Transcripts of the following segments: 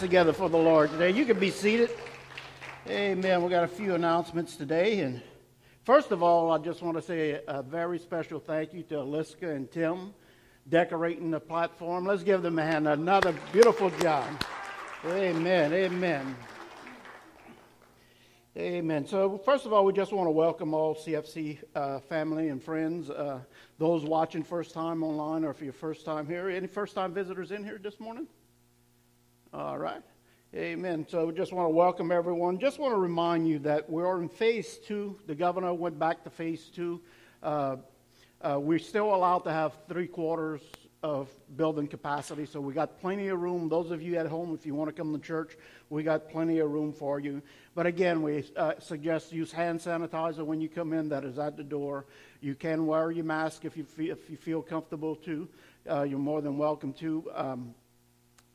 Together for the Lord today. You can be seated. Amen. We got a few announcements today, and first of all, I just want to say a very special thank you to Aliska and Tim decorating the platform. Let's give them a hand. Another beautiful job. Amen. Amen. Amen. So first of all, we just want to welcome all CFC family and friends, those watching first time online, or if you're first time here. Any first time visitors in here this morning? All right. Amen. So we just want to welcome everyone. Just want to remind you that we're in phase two. The governor went back to phase two. We're still allowed to have 3/4 of building capacity, so we got plenty of room. Those of you at home, if you want to come to church, we got plenty of room for you. But again, we suggest use hand sanitizer when you come in. That is at the door. You can wear your mask if you feel comfortable to. You're more than welcome to.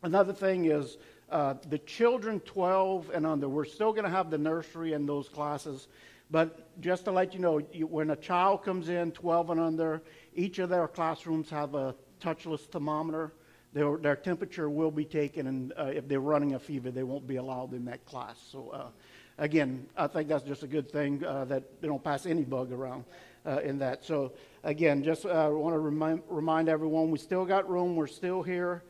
Another thing is the children 12 and under, we're still going to have the nursery and those classes, but just to let you know, when a child comes in 12 and under, each of their classrooms have a touchless thermometer. Their temperature will be taken, and if they're running a fever, they won't be allowed in that class. So again, I think that's just a good thing that they don't pass any bug around. In that. So again, just want to remind everyone, we still got room, we're still here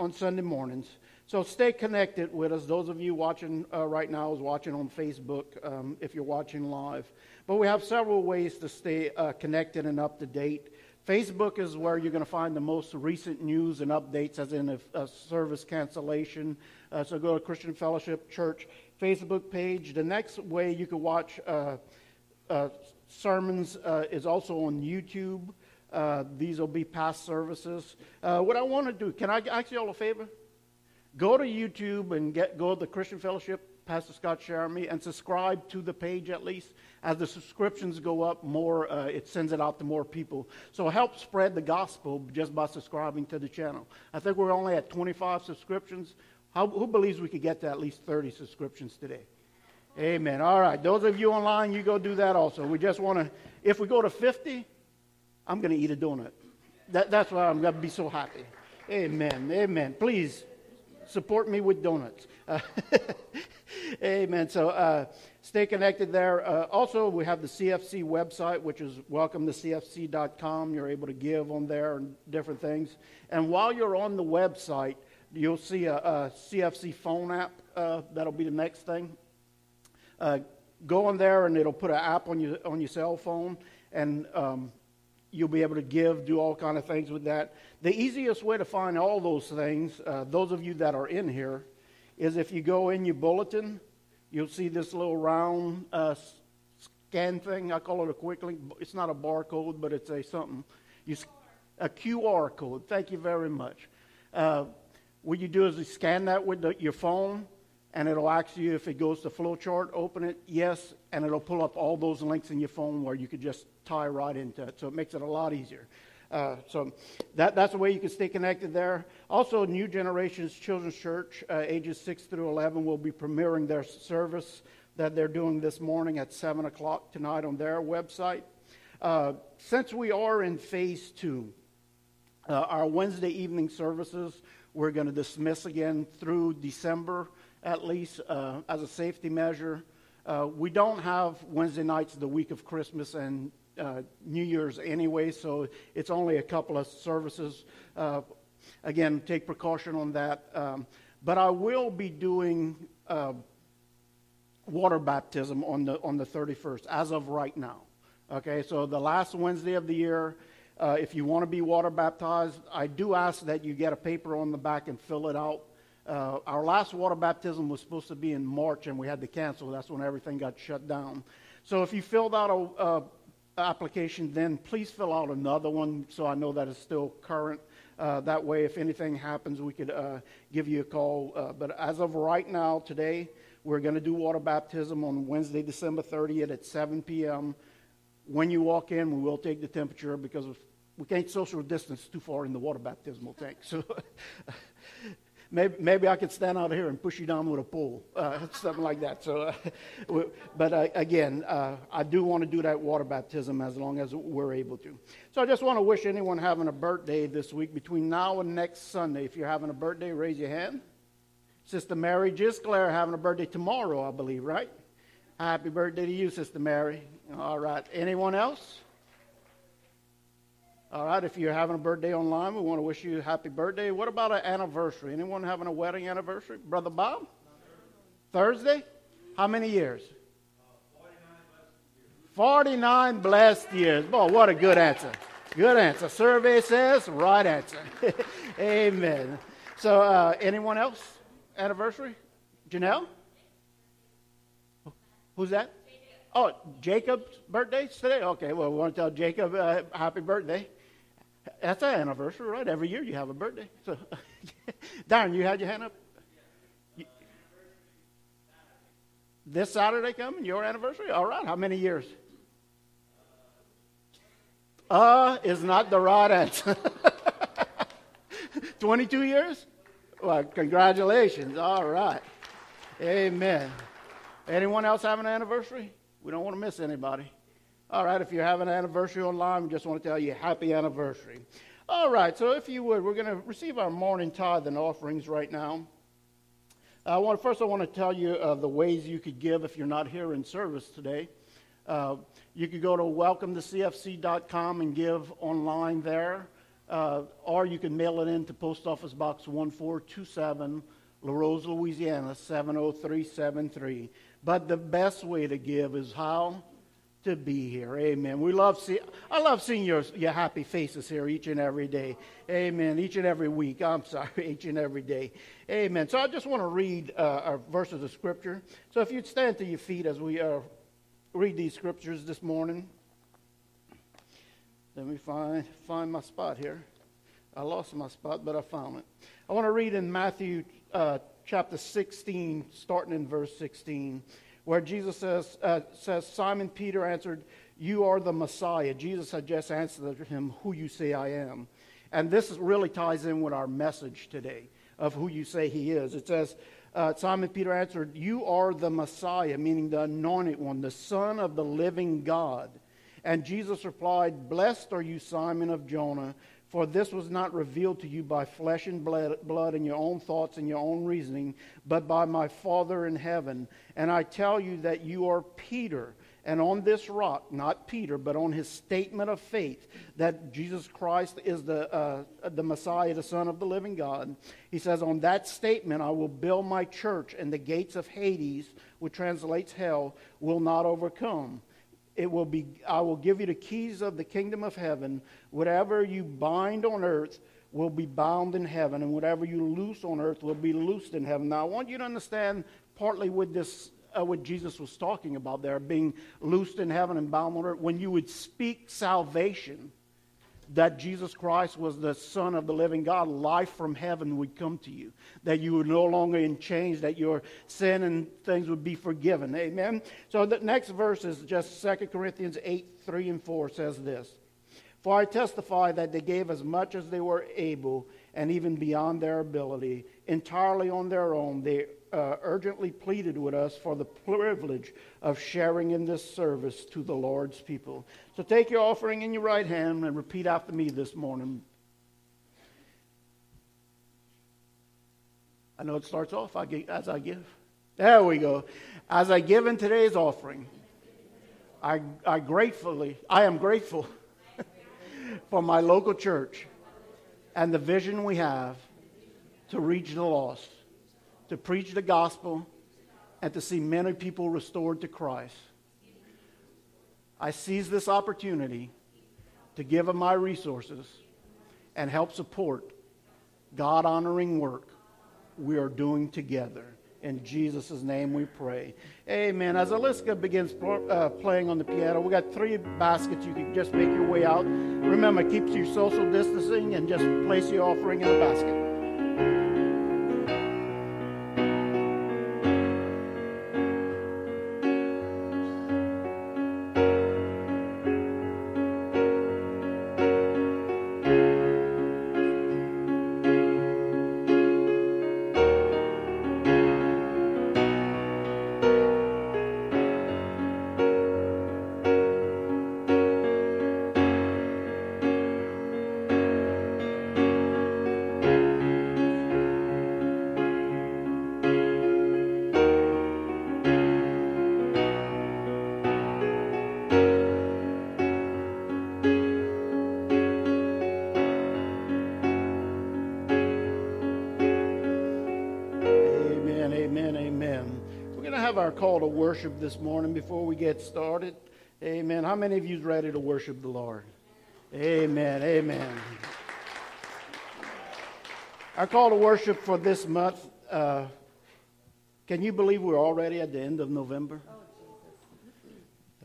on Sunday mornings. So stay connected with us. Those of you watching right now is watching on Facebook, if you're watching live. But we have several ways to stay connected and up to date. Facebook is where you're going to find the most recent news and updates, as in a service cancellation. So go to Christian Fellowship Church Facebook page. The next way you can watch sermons is also on YouTube. These will be past services. What I want to do, can I ask you all a favor? Go to YouTube and go to the Christian Fellowship, Pastor Scott Cherami, and subscribe to the page at least. As the subscriptions go up more, it sends it out to more people. So help spread the gospel just by subscribing to the channel. I think we're only at 25 subscriptions. Who believes we could get to at least 30 subscriptions today? Amen. All right. Those of you online, you go do that also. We just want to, if we go to 50... I'm going to eat a donut. That's why I'm going to be so happy. Amen. Amen. Please support me with donuts. Amen. So stay connected there. Also, we have the CFC website, which is welcometocfc.com. You're able to give on there and different things. And while you're on the website, you'll see a CFC phone app. That'll be the next thing. Go on there, and it'll put an app on your cell phone, and you'll be able to give, do all kind of things with that. The easiest way to find all those things, those of you that are in here, is if you go in your bulletin, you'll see this little round scan thing. I call it a quick link. It's not a barcode, but it's a something. A QR code. Thank you very much. What you do is you scan that with your phone, and it'll ask you if it goes to flowchart, open it, yes, and it'll pull up all those links in your phone where you could just tie right into it. So it makes it a lot easier. So that's the way you can stay connected there. Also, New Generations Children's Church, ages 6 through 11, will be premiering their service that they're doing this morning at 7 o'clock tonight on their website. Since we are in phase 2, our Wednesday evening services, we're going to dismiss again through December, at least as a safety measure. We don't have Wednesday nights the week of Christmas and New Year's anyway, so it's only a couple of services. Again, take precaution on that. But I will be doing water baptism on the 31st, as of right now. Okay, so the last Wednesday of the year, if you want to be water baptized, I do ask that you get a paper on the back and fill it out. Our last water baptism was supposed to be in March, and we had to cancel. That's when everything got shut down. So if you filled out an application, then please fill out another one so I know that it's still current. That way, if anything happens, we could give you a call. But as of right now, today, we're going to do water baptism on Wednesday, December 30th at 7 p.m. When you walk in, we will take the temperature because we can't social distance too far in the water baptismal tank. So... Maybe I could stand out here and push you down with a pole, something like that. So, but again, I do want to do that water baptism as long as we're able to. So I just want to wish anyone having a birthday this week between now and next Sunday. If you're having a birthday, raise your hand. Sister Mary Gisclair having a birthday tomorrow, I believe, right? Happy birthday to you, Sister Mary. All right. Anyone else? All right, if you're having a birthday online, we want to wish you a happy birthday. What about an anniversary? Anyone having a wedding anniversary? Brother Bob? Thursday? How many years? 49 blessed years. Boy, what a good answer. Good answer. Survey says, right answer. Amen. So anyone else? Anniversary? Janelle? Who's that? Oh, Jacob's birthday's today? Okay, well, we want to tell Jacob happy birthday. That's an anniversary, right? Every year you have a birthday. So, Darren, you had your hand up? Yeah. This Saturday coming, your anniversary? All right, how many years? Is not the right answer. 22 years? Well, congratulations. All right. Amen. Anyone else have an anniversary? We don't want to miss anybody. All right, if you're having an anniversary online, we just want to tell you happy anniversary. All right, so if you would, we're going to receive our morning tithe and offerings right now. I want to tell you the ways you could give if you're not here in service today. You could go to welcometocfc.com and give online there, or you can mail it in to Post Office Box 1427, LaRose, Louisiana, 70373. But the best way to give is how to be here. Amen. I love seeing your happy faces here each and every day. Amen. Each and every week. I'm sorry. Each and every day. Amen. So I just want to read our verses of Scripture. So if you'd stand to your feet as we read these Scriptures this morning. Let me find my spot here. I lost my spot, but I found it. I want to read in Matthew chapter 16, starting in verse 16, where Jesus says, Simon Peter answered, "You are the Messiah." Jesus had just answered him, "Who you say I am." And this really ties in with our message today of who you say he is. It says, Simon Peter answered, "You are the Messiah," meaning the anointed one, the Son of the living God. And Jesus replied, "Blessed are you, Simon of Jonah, for this was not revealed to you by flesh and blood and your own thoughts and your own reasoning, but by my Father in heaven. And I tell you that you are Peter, and on this rock," not Peter, but on his statement of faith, that Jesus Christ is the Messiah, the Son of the living God. He says, "On that statement I will build my church, and the gates of Hades," which translates hell, "will not overcome. I will give you the keys of the kingdom of heaven. Whatever you bind on earth will be bound in heaven, and whatever you loose on earth will be loosed in heaven." Now, I want you to understand partly with this, what Jesus was talking about there, being loosed in heaven and bound on earth. When you would speak salvation, that Jesus Christ was the Son of the living God, life from heaven would come to you, that you were no longer in chains, that your sin and things would be forgiven. Amen? So the next verse is just 2 Corinthians 8:3-4 says this, "For I testify that they gave as much as they were able, and even beyond their ability, entirely on their own. They urgently pleaded with us for the privilege of sharing in this service to the Lord's people." So take your offering in your right hand and repeat after me this morning. I know it starts off as I give. There we go. As I give in today's offering, I am grateful for my local church and the vision we have to reach the lost, to preach the gospel and to see many people restored to Christ. I seize this opportunity to give of my resources and help support God-honoring work we are doing together. In Jesus' name we pray. Amen. As Aliska begins playing on the piano, we got three baskets. You can just make your way out. Remember, keep your social distancing and just place your offering in the basket. Our call to worship this morning before we get started. Amen. How many of you is ready to worship the Lord? Amen. Amen. Our call to worship for this month. Can you believe we're already at the end of November?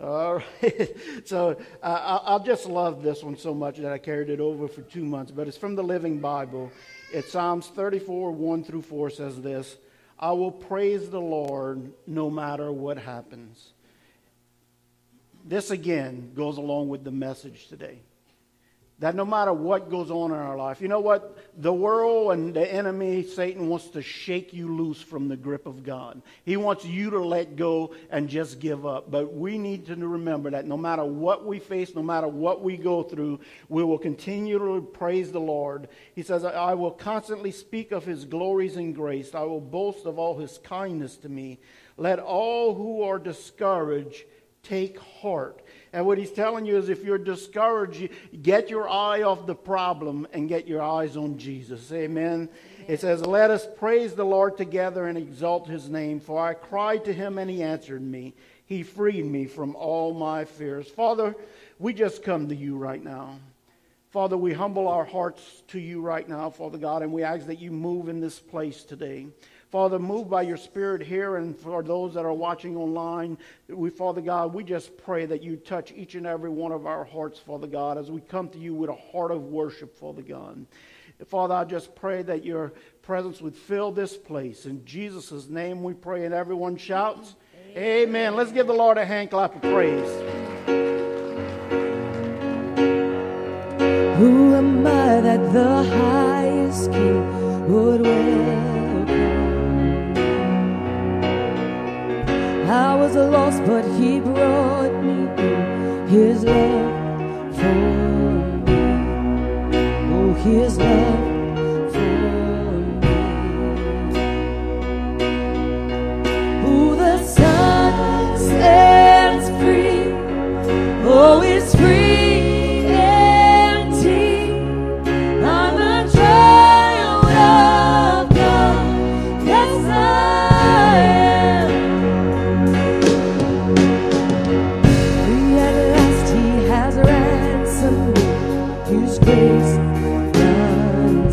All right. So I just love this one so much that I carried it over for 2 months. But it's from the Living Bible. It's Psalms 34, 1 through 4 says this. I will praise the Lord no matter what happens. This again goes along with the message today. That no matter what goes on in our life, you know what? The world and the enemy, Satan, wants to shake you loose from the grip of God. He wants you to let go and just give up. But we need to remember that no matter what we face, no matter what we go through, we will continue to praise the Lord. He says, I will constantly speak of his glories and grace. I will boast of all his kindness to me. Let all who are discouraged take heart. And what he's telling you is if you're discouraged, get your eye off the problem and get your eyes on Jesus. Amen. It says, let us praise the Lord together and exalt his name. For I cried to him and he answered me. He freed me from all my fears. Father, we just come to you right now. Father, we humble our hearts to you right now, Father God, and we ask that you move in this place today. Father, move by your Spirit here, and for those that are watching online, we, Father God, we just pray that you touch each and every one of our hearts, Father God, as we come to you with a heart of worship, Father God. Father, I just pray that your presence would fill this place. In Jesus' name we pray, and everyone shouts, amen. Amen. Let's give the Lord a hand clap of praise. Who am I that the highest king would wear? I was lost, but he brought me through. His love for me. Oh, his love for me. Oh, the sun stands free. Oh, it's free. Grace runs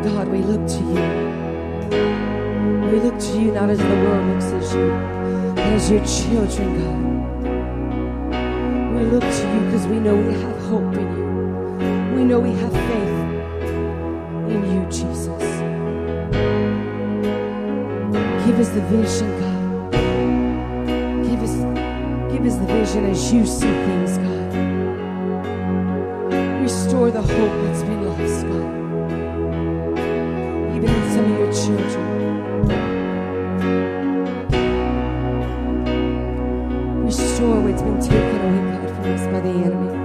Oh God, we look to you. We look to you not as the world looks at you, but as your children, God. We look to you because we know we have hope in you. We know we have faith in you, Jesus. Give us the vision, God. Give us the vision as you see things, God. Restore the hope that's been lost, God. Even in some of your children. Restore what's been taken away, God, from us by the enemy.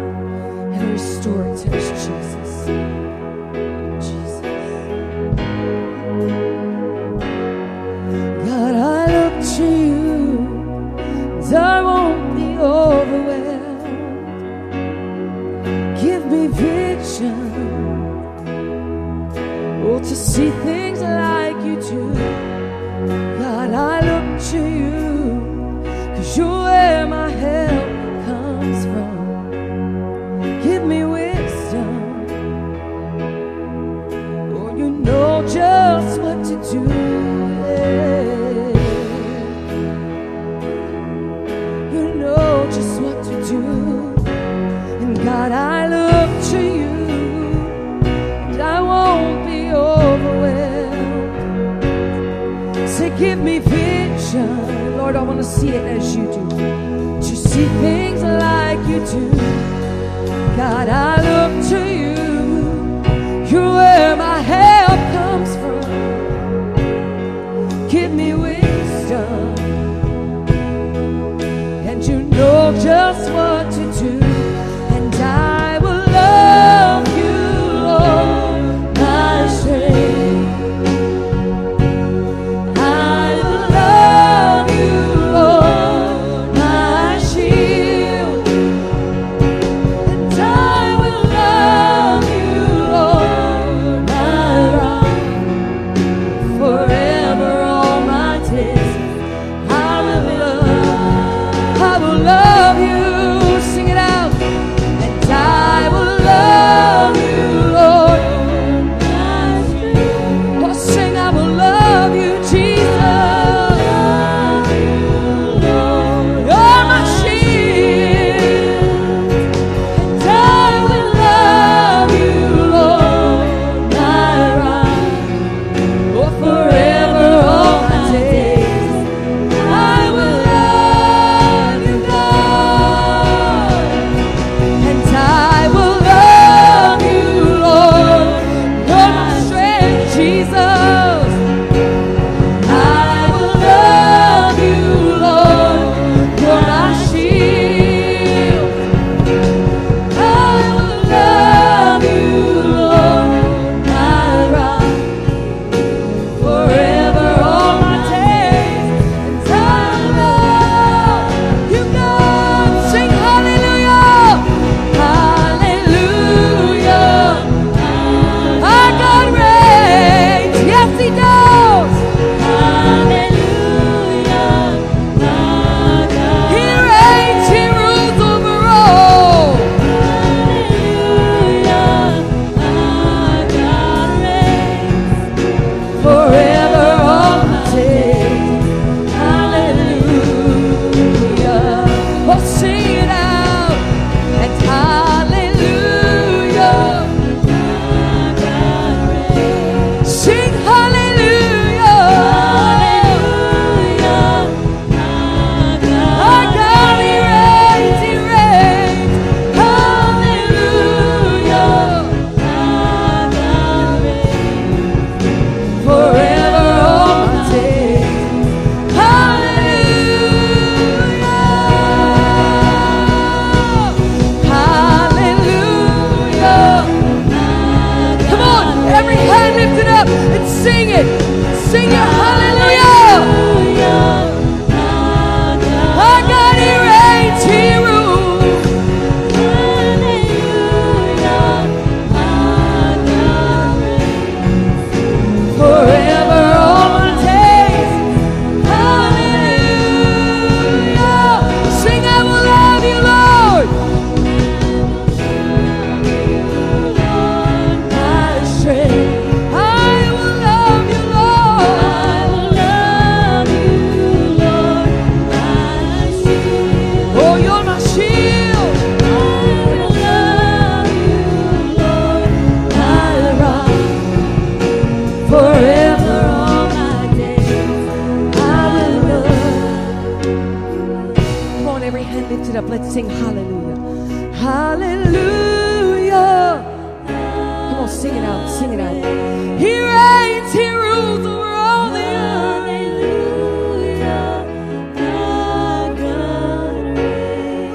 And restore it to us, Jesus. See things like you do, God. I look to you, cause you're where my help comes from. Give me wisdom, Lord, you know just what to do. Yeah. You know just what to do, and God, I look to you. Give me vision, Lord, I want to see it as you do, to see things like you do. God, I look to you, you're where my help comes from. Give me wisdom, and you know just what to do, and I will love you, Lord, my strength. Let's sing hallelujah. Hallelujah. Come on, sing it out. Sing it out. He reigns, he rules the world. Hallelujah. Our God reigns.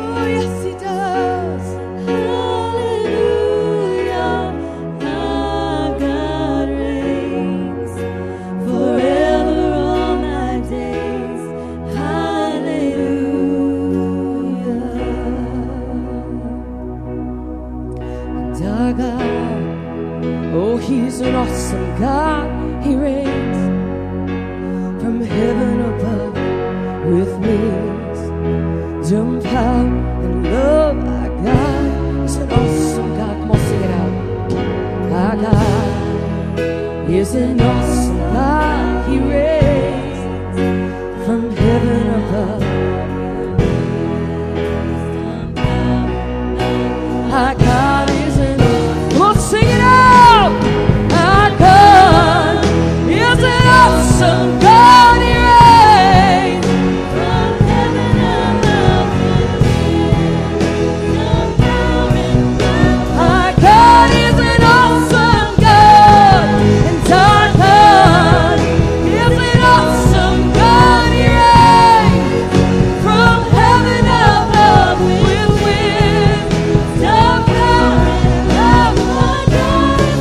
Oh, yes, he does. Hallelujah. Our God reigns. Forever all my days. Hallelujah. Our God, oh, he's an awesome God. He reigns from heaven above with wings, jump out and love. Our God is an awesome God. Come on, sing it out. Our God is an awesome God. He reigns from heaven above. Our God. Some God, he reigns from heaven above. Our God is an awesome God, and our God is an awesome God. He reigns from heaven above with wisdom, power, and love. Our God is an awesome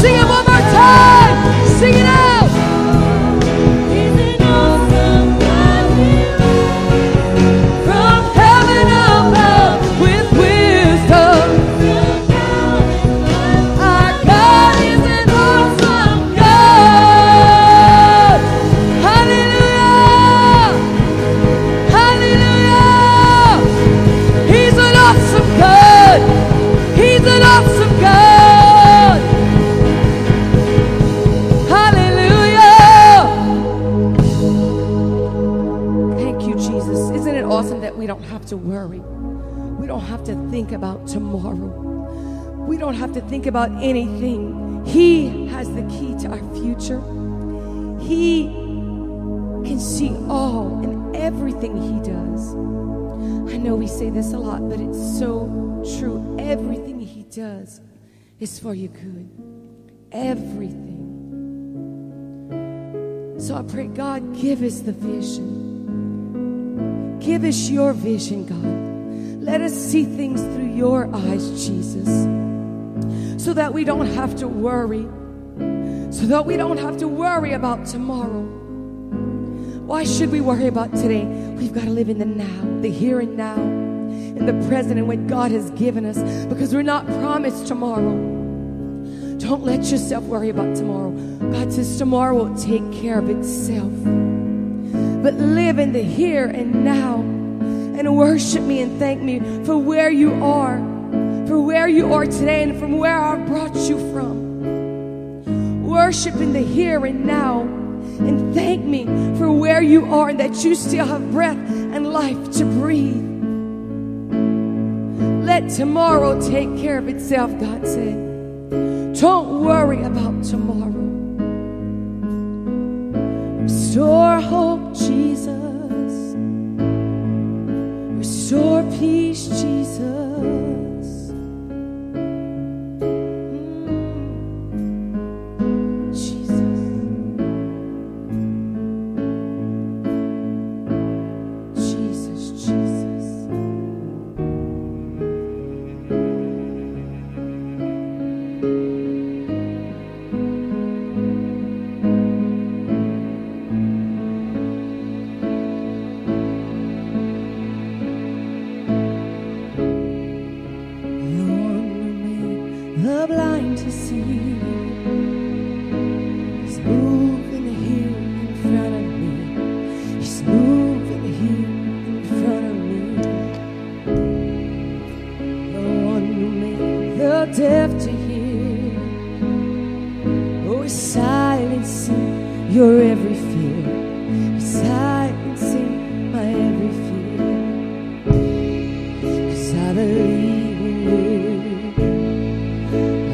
God. Sing it one more time. Sing it out. To worry. We don't have to think about tomorrow. We don't have to think about anything. He has the key to our future. He can see all and everything he does. I know we say this a lot, but it's so true. Everything he does is for your good. Everything. So I pray, God, give us the vision. Give us your vision, God. Let us see things through your eyes, Jesus, so that we don't have to worry, so that we don't have to worry about tomorrow. Why should we worry about today? We've got to live in the now, the here and now, in the present and what God has given us, because we're not promised tomorrow. Don't let yourself worry about tomorrow. God says tomorrow will take care of itself. But live in the here and now and worship me and thank me for where you are today and from where I brought you from. Worship in the here and now and thank me for where you are and that you still have breath and life to breathe. Let tomorrow take care of itself, God said. Don't worry about tomorrow. Restore hope, Jesus. Restore peace, Jesus.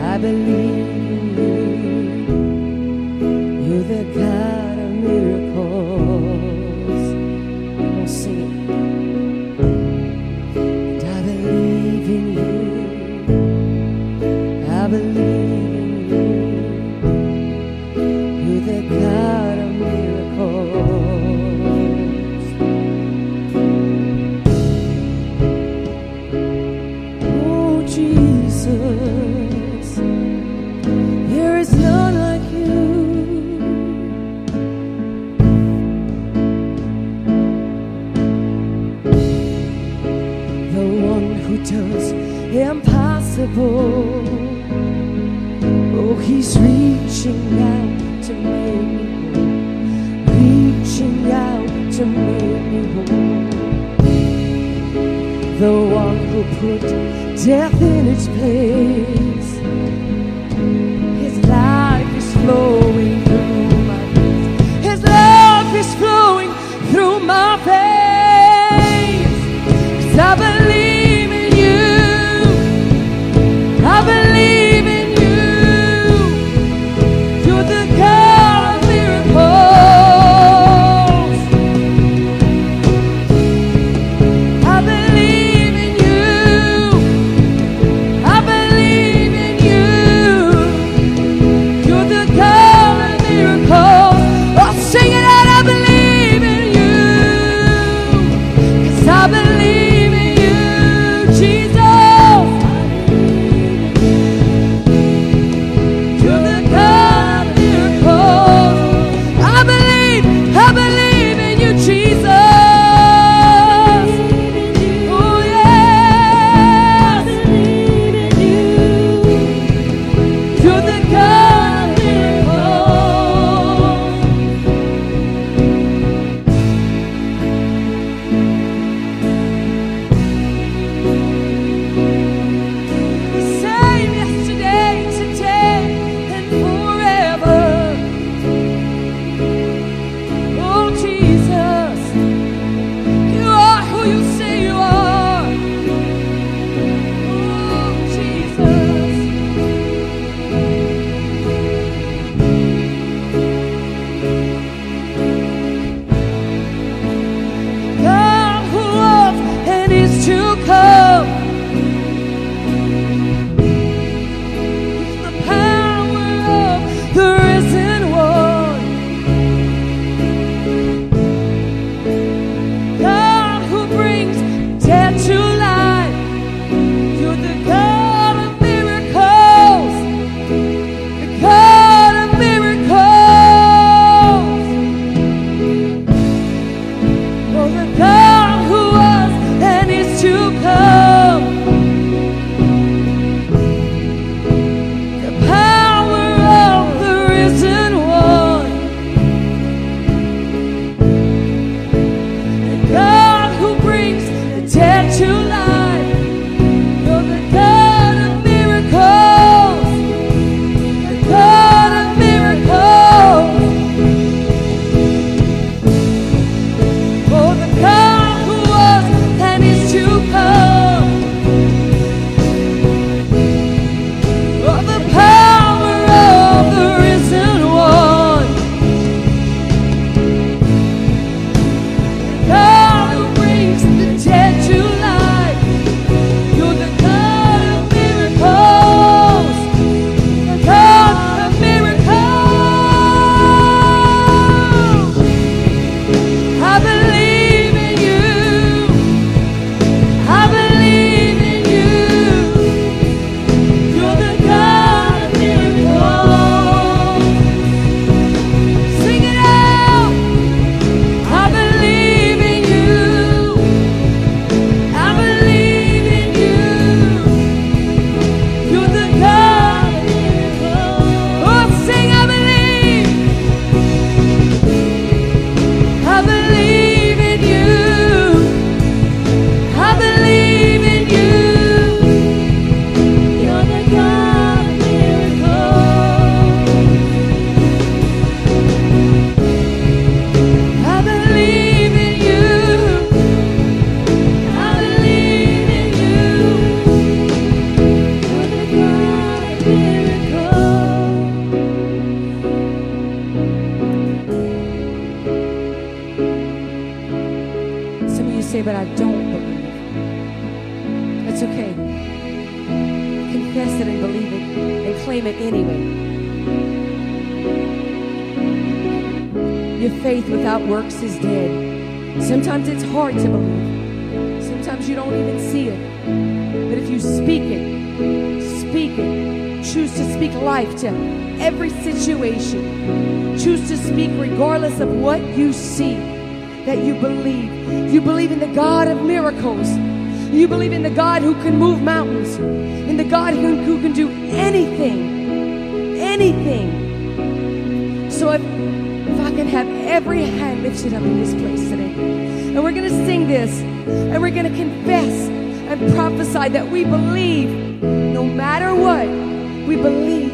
I believe There's none like you. The one who does impossible. Oh, he's reaching out to make me whole. Reaching out to make me whole. The one who put death in its place. Flowing through my veins. His love is flowing through my veins. 'Cause I believe in you. I believe in you. You're the God of miracles. I believe in you. I believe. Sometimes you don't even see it. But if you speak it, Choose to speak life to every situation. Choose to speak regardless of what you see, that you believe. You believe in the God of miracles. You believe in the God who can move mountains, in the God who can do anything, anything. So if I can have every hand lifted up in this place today, and we're going to sing this, and we're going to confess and prophesy that we believe no matter what. We believe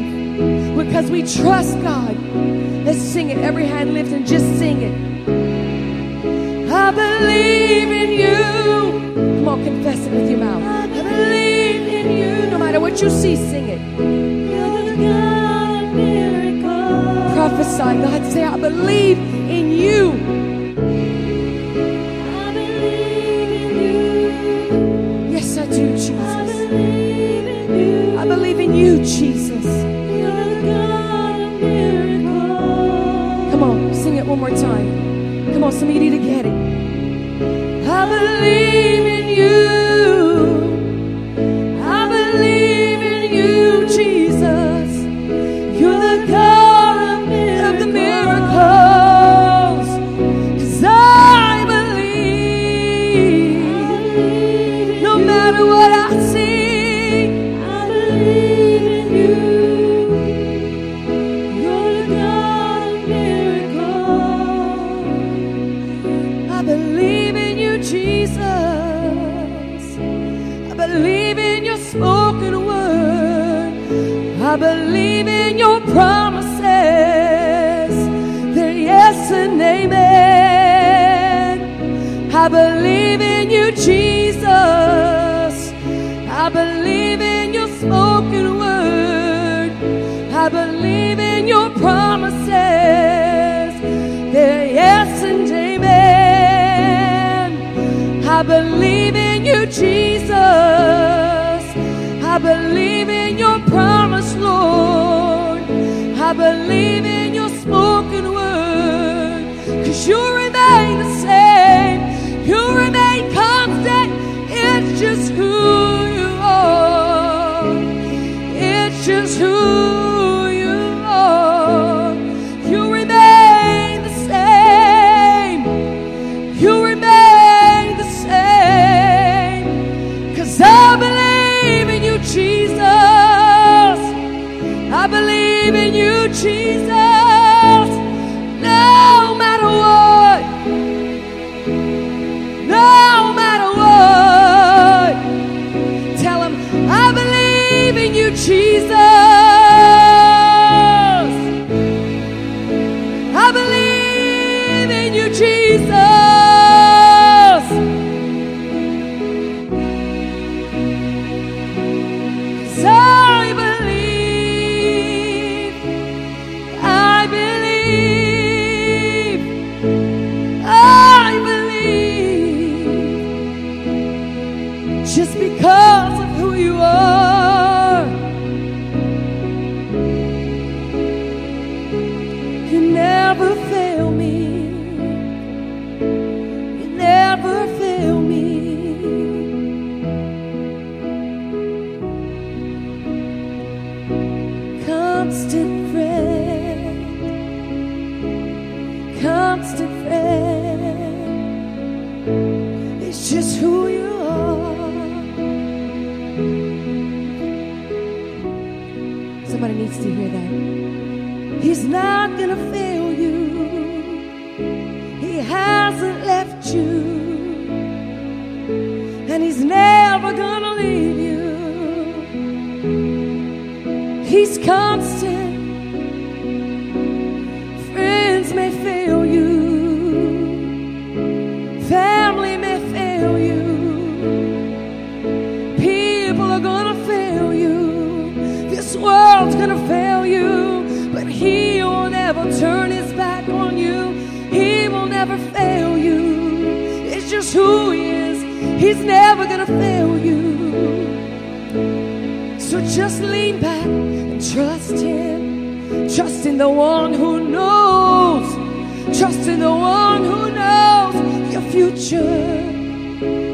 because we trust God. Let's sing it. Every hand lifted, and just sing it. I believe in you. Come on, confess it with your mouth. I believe in you. No matter what you see, sing it. You're the God of miracles. Prophesy. God, say, I believe in you. I believe in you. Yes, I do, Jesus. I believe in you. I believe in you, Jesus. You're the God of miracles. Come on, sing it one more time. Come on, somebody to get it. I believe in you. I believe in you, Jesus. You're the God of the miracles. 'Cause I believe, no matter what I see. I believe in your promises, they're yes and amen. I believe in you, Jesus. I believe in your spoken word. I believe in your promises, they're yes and amen. I believe in you, Jesus. I believe in your promise, Lord. I believe in your spoken word. 'Cause you remain the same. You remain constant. It's just who you are. It's just who you are. You remain the same. You remain the same. 'Cause I believe. Jesus, I believe in you, Jesus, no matter what, no matter what. Tell him, I believe in you, Jesus, I believe in you, Jesus.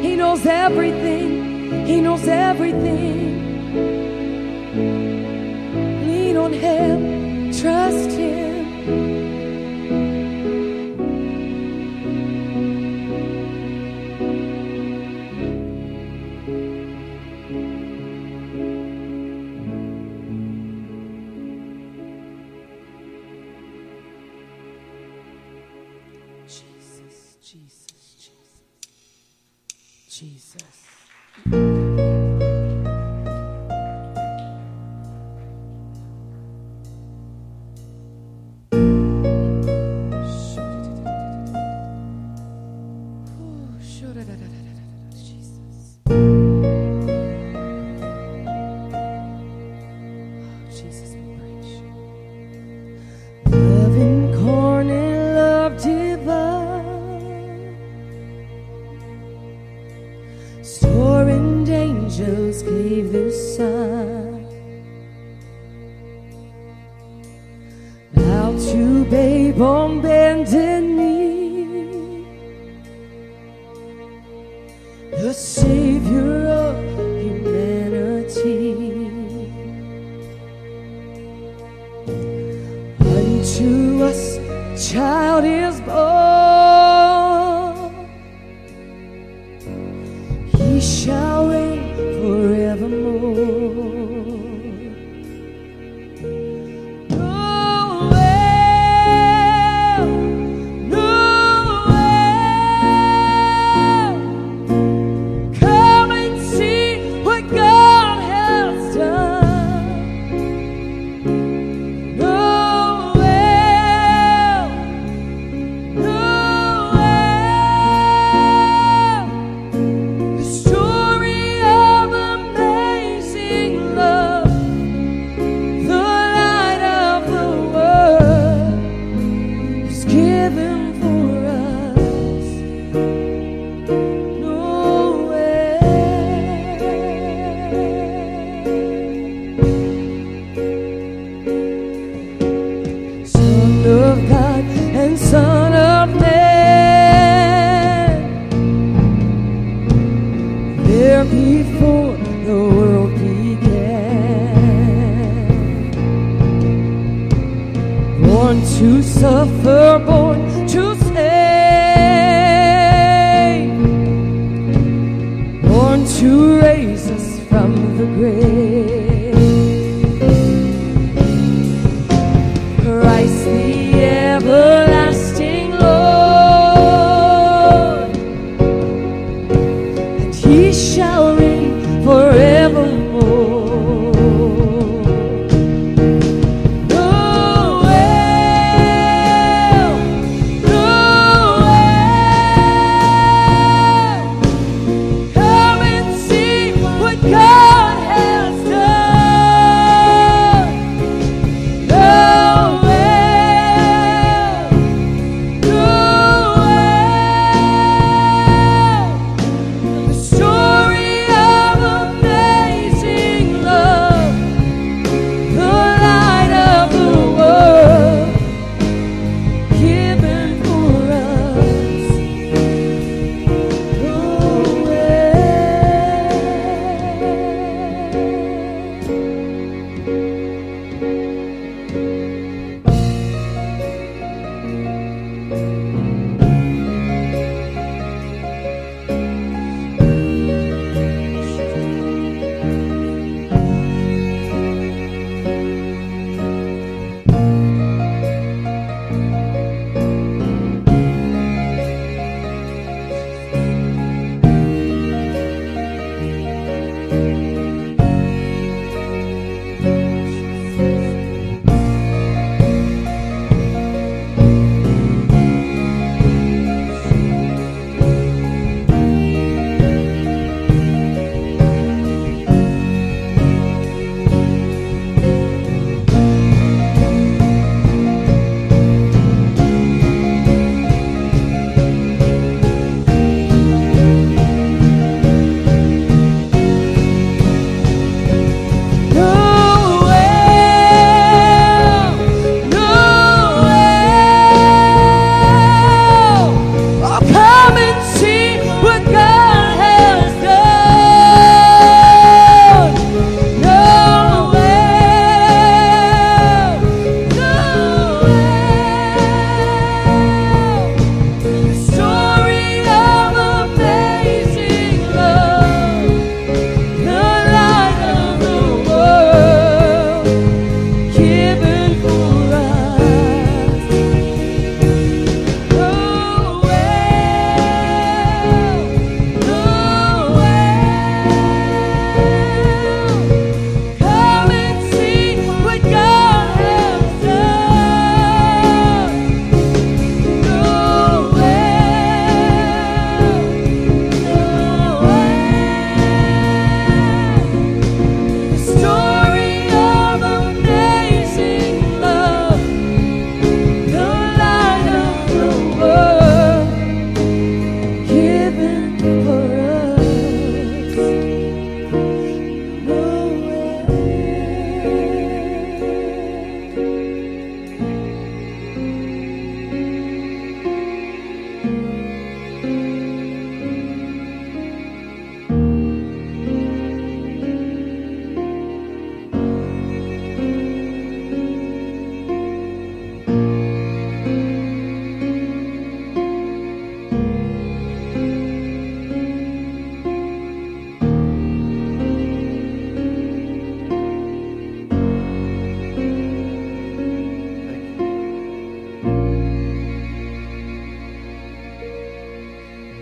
He knows everything. lean on Him, trust Him. Jesus, Jesus, Jesus, Jesus. Come and see what God has done.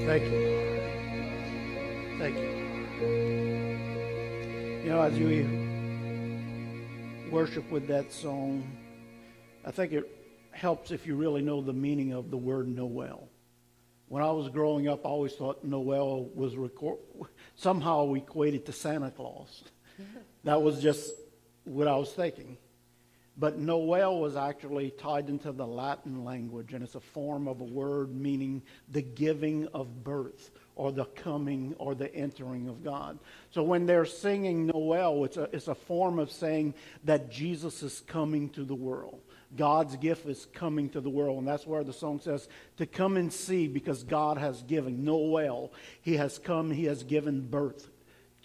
Thank you. Thank you. You know, as we worship with that song, I think it helps if you really know the meaning of the word Noel. When I was growing up, I always thought Noel was somehow equated to Santa Claus. That was just what I was thinking. But Noel was actually tied into the Latin language, and it's a form of a word meaning the giving of birth, or the coming, or the entering of God. So when they're singing Noel, it's a form of saying that Jesus is coming to the world. God's gift is coming to the world, and that's where the song says, to come and see, because God has given. Noel, He has come, He has given birth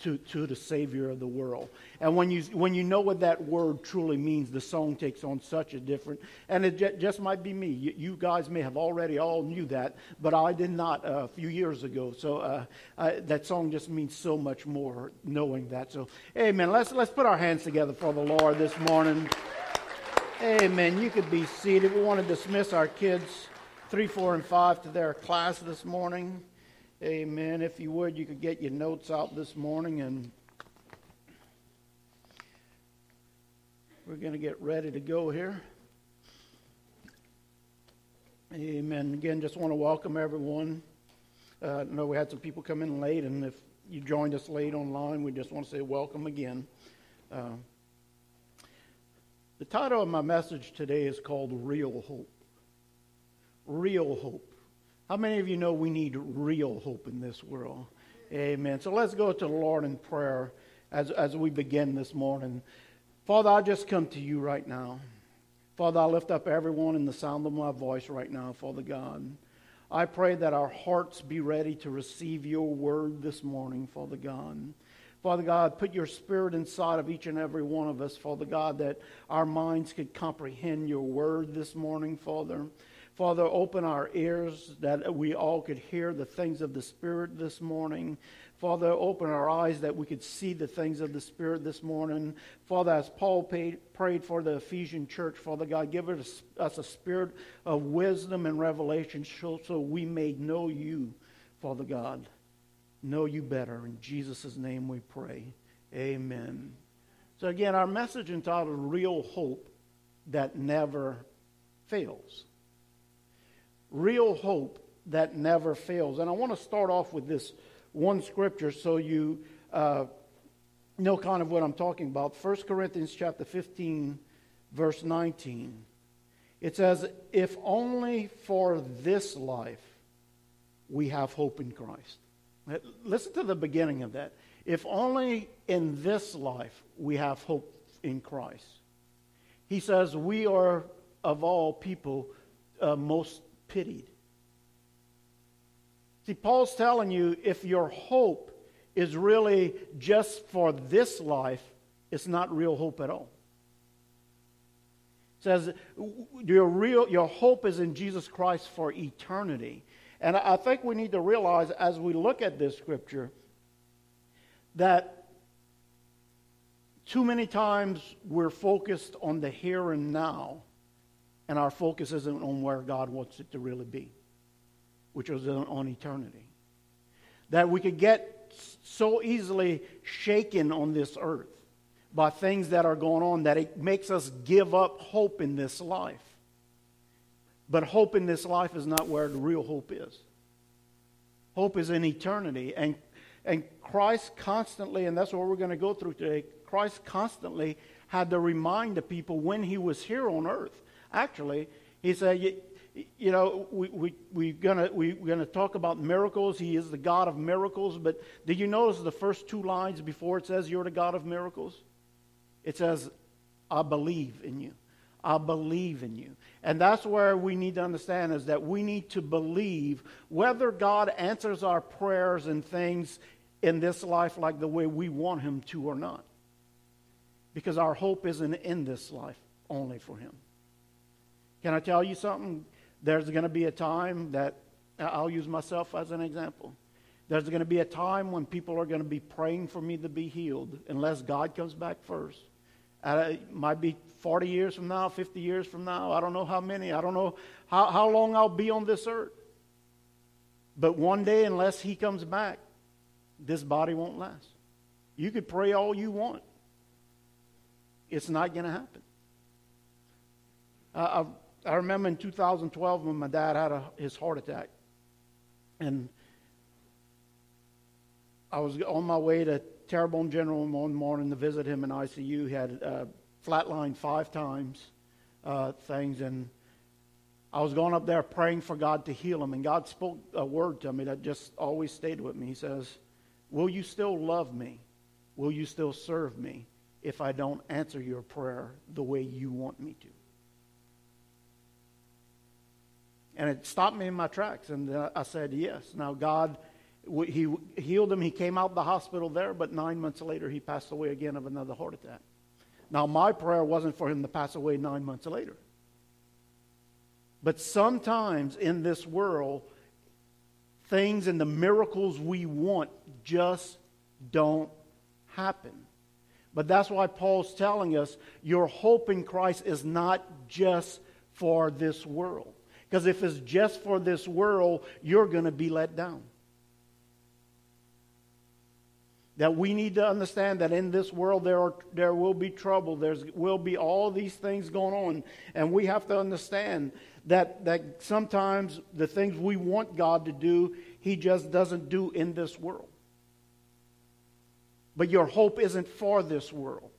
to the Savior of the world. And when you know what that word truly means, the song takes on such a different, and it just might be me. You guys may have already all knew that, but I did not a few years ago. So that song just means so much more knowing that. So, amen. Let's put our hands together for the Lord this morning. Amen. You could be seated. We want to dismiss our kids 3, 4, and 5 to their class this morning. Amen. If you would, you could get your notes out this morning, and we're going to get ready to go here. Amen. Again, just want to welcome everyone. I know we had some people come in late, and if you joined us late online, we just want to say welcome again. The title of my message today is called Real Hope. Real hope. How many of you know we need real hope in this world? Amen. So let's go to the Lord in prayer as we begin this morning. Father, I just come to you right now. Father, I lift up everyone in the sound of my voice right now, Father God. I pray that our hearts be ready to receive your word this morning, Father God. Father God, put your spirit inside of each and every one of us, Father God, that our minds could comprehend your word this morning, Father. Father, open our ears that we all could hear the things of the Spirit this morning. Father, open our eyes that we could see the things of the Spirit this morning. Father, as Paul prayed for the Ephesian church, Father God, give us a spirit of wisdom and revelation so we may know you, Father God. Know you better. In Jesus' name we pray. Amen. So again, our message entitled Real Hope That Never Fails. Real hope that never fails. And I want to start off with this one scripture so you know kind of what I'm talking about. 1 Corinthians chapter 15, verse 19. It says, if only for this life we have hope in Christ. Listen to the beginning of that. If only in this life we have hope in Christ. He says, we are of all people most pitied. See, Paul's telling you, if your hope is really just for this life, it's not real hope at all. It says your hope is in Jesus Christ for eternity. And I think we need to realize as we look at this scripture that too many times we're focused on the here and now, and our focus isn't on where God wants it to really be, which is on eternity. That we could get so easily shaken on this earth by things that are going on that it makes us give up hope in this life. But hope in this life is not where the real hope is. Hope is in eternity. And Christ constantly, and that's what we're going to go through today, Christ constantly had to remind the people when he was here on earth. Actually, he said, you know, we're gonna talk about miracles. He is the God of miracles. But did you notice the first two lines before it says you're the God of miracles? It says, I believe in you. I believe in you. And that's where we need to understand is that we need to believe whether God answers our prayers and things in this life like the way we want him to or not. Because our hope isn't in this life only for him. Can I tell you something? There's going to be a time that, I'll use myself as an example. There's going to be a time when people are going to be praying for me to be healed unless God comes back first. It might be 40 years from now, 50 years from now. I don't know how many. I don't know how long I'll be on this earth. But one day, unless he comes back, this body won't last. You could pray all you want. It's not going to happen. I remember in 2012 when my dad had his heart attack. And I was on my way to Terrebonne General one morning to visit him in ICU. He had flatlined 5 times things. And I was going up there praying for God to heal him. And God spoke a word to me that just always stayed with me. He says, "Will you still love me? Will you still serve me if I don't answer your prayer the way you want me to?" And it stopped me in my tracks, and I said yes. Now God, he healed him. He came out of the hospital there, but 9 months later he passed away again of another heart attack. Now my prayer wasn't for him to pass away 9 months later. But sometimes in this world, things and the miracles we want just don't happen. But that's why Paul's telling us your hope in Christ is not just for this world. Because if it's just for this world, you're going to be let down. That we need to understand that in this world there will be trouble. There will be all these things going on. And we have to understand that sometimes the things we want God to do, He just doesn't do in this world. But your hope isn't for this world.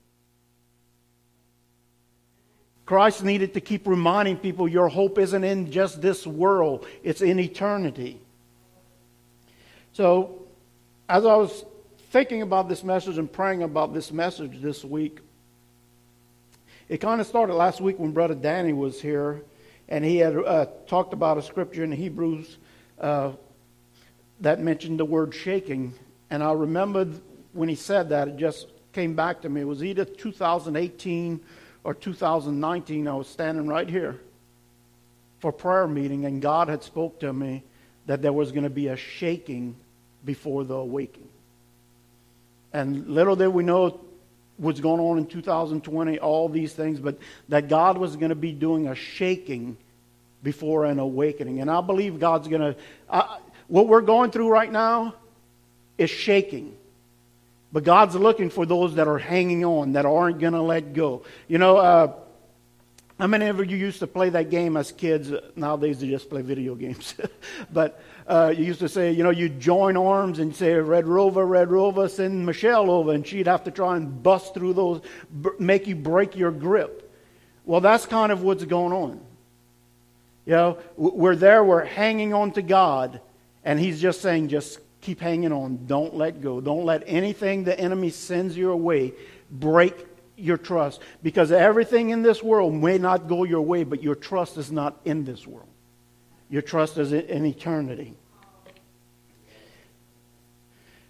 Christ needed to keep reminding people your hope isn't in just this world. It's in eternity. So, as I was thinking about this message and praying about this message this week, it kind of started last week when Brother Danny was here, and he had talked about a scripture in Hebrews that mentioned the word shaking. And I remembered when he said that, it just came back to me. It was either 2018 or 2019, I was standing right here for prayer meeting, and God had spoke to me that there was going to be a shaking before the awakening. And little did we know what's going on in 2020, all these things, but that God was going to be doing a shaking before an awakening. And I believe God's going to... what we're going through right now is shaking. But God's looking for those that are hanging on, that aren't going to let go. You know, how many of you used to play that game as kids? Nowadays they just play video games. But you used to say, you know, you join arms and say, Red Rover, send Michelle over. And she'd have to try and bust through those, make you break your grip. Well, that's kind of what's going on. You know, we're there, we're hanging on to God. And He's just saying, just keep hanging on. Don't let go. Don't let anything the enemy sends your way break your trust. Because everything in this world may not go your way, but your trust is not in this world. Your trust is in eternity.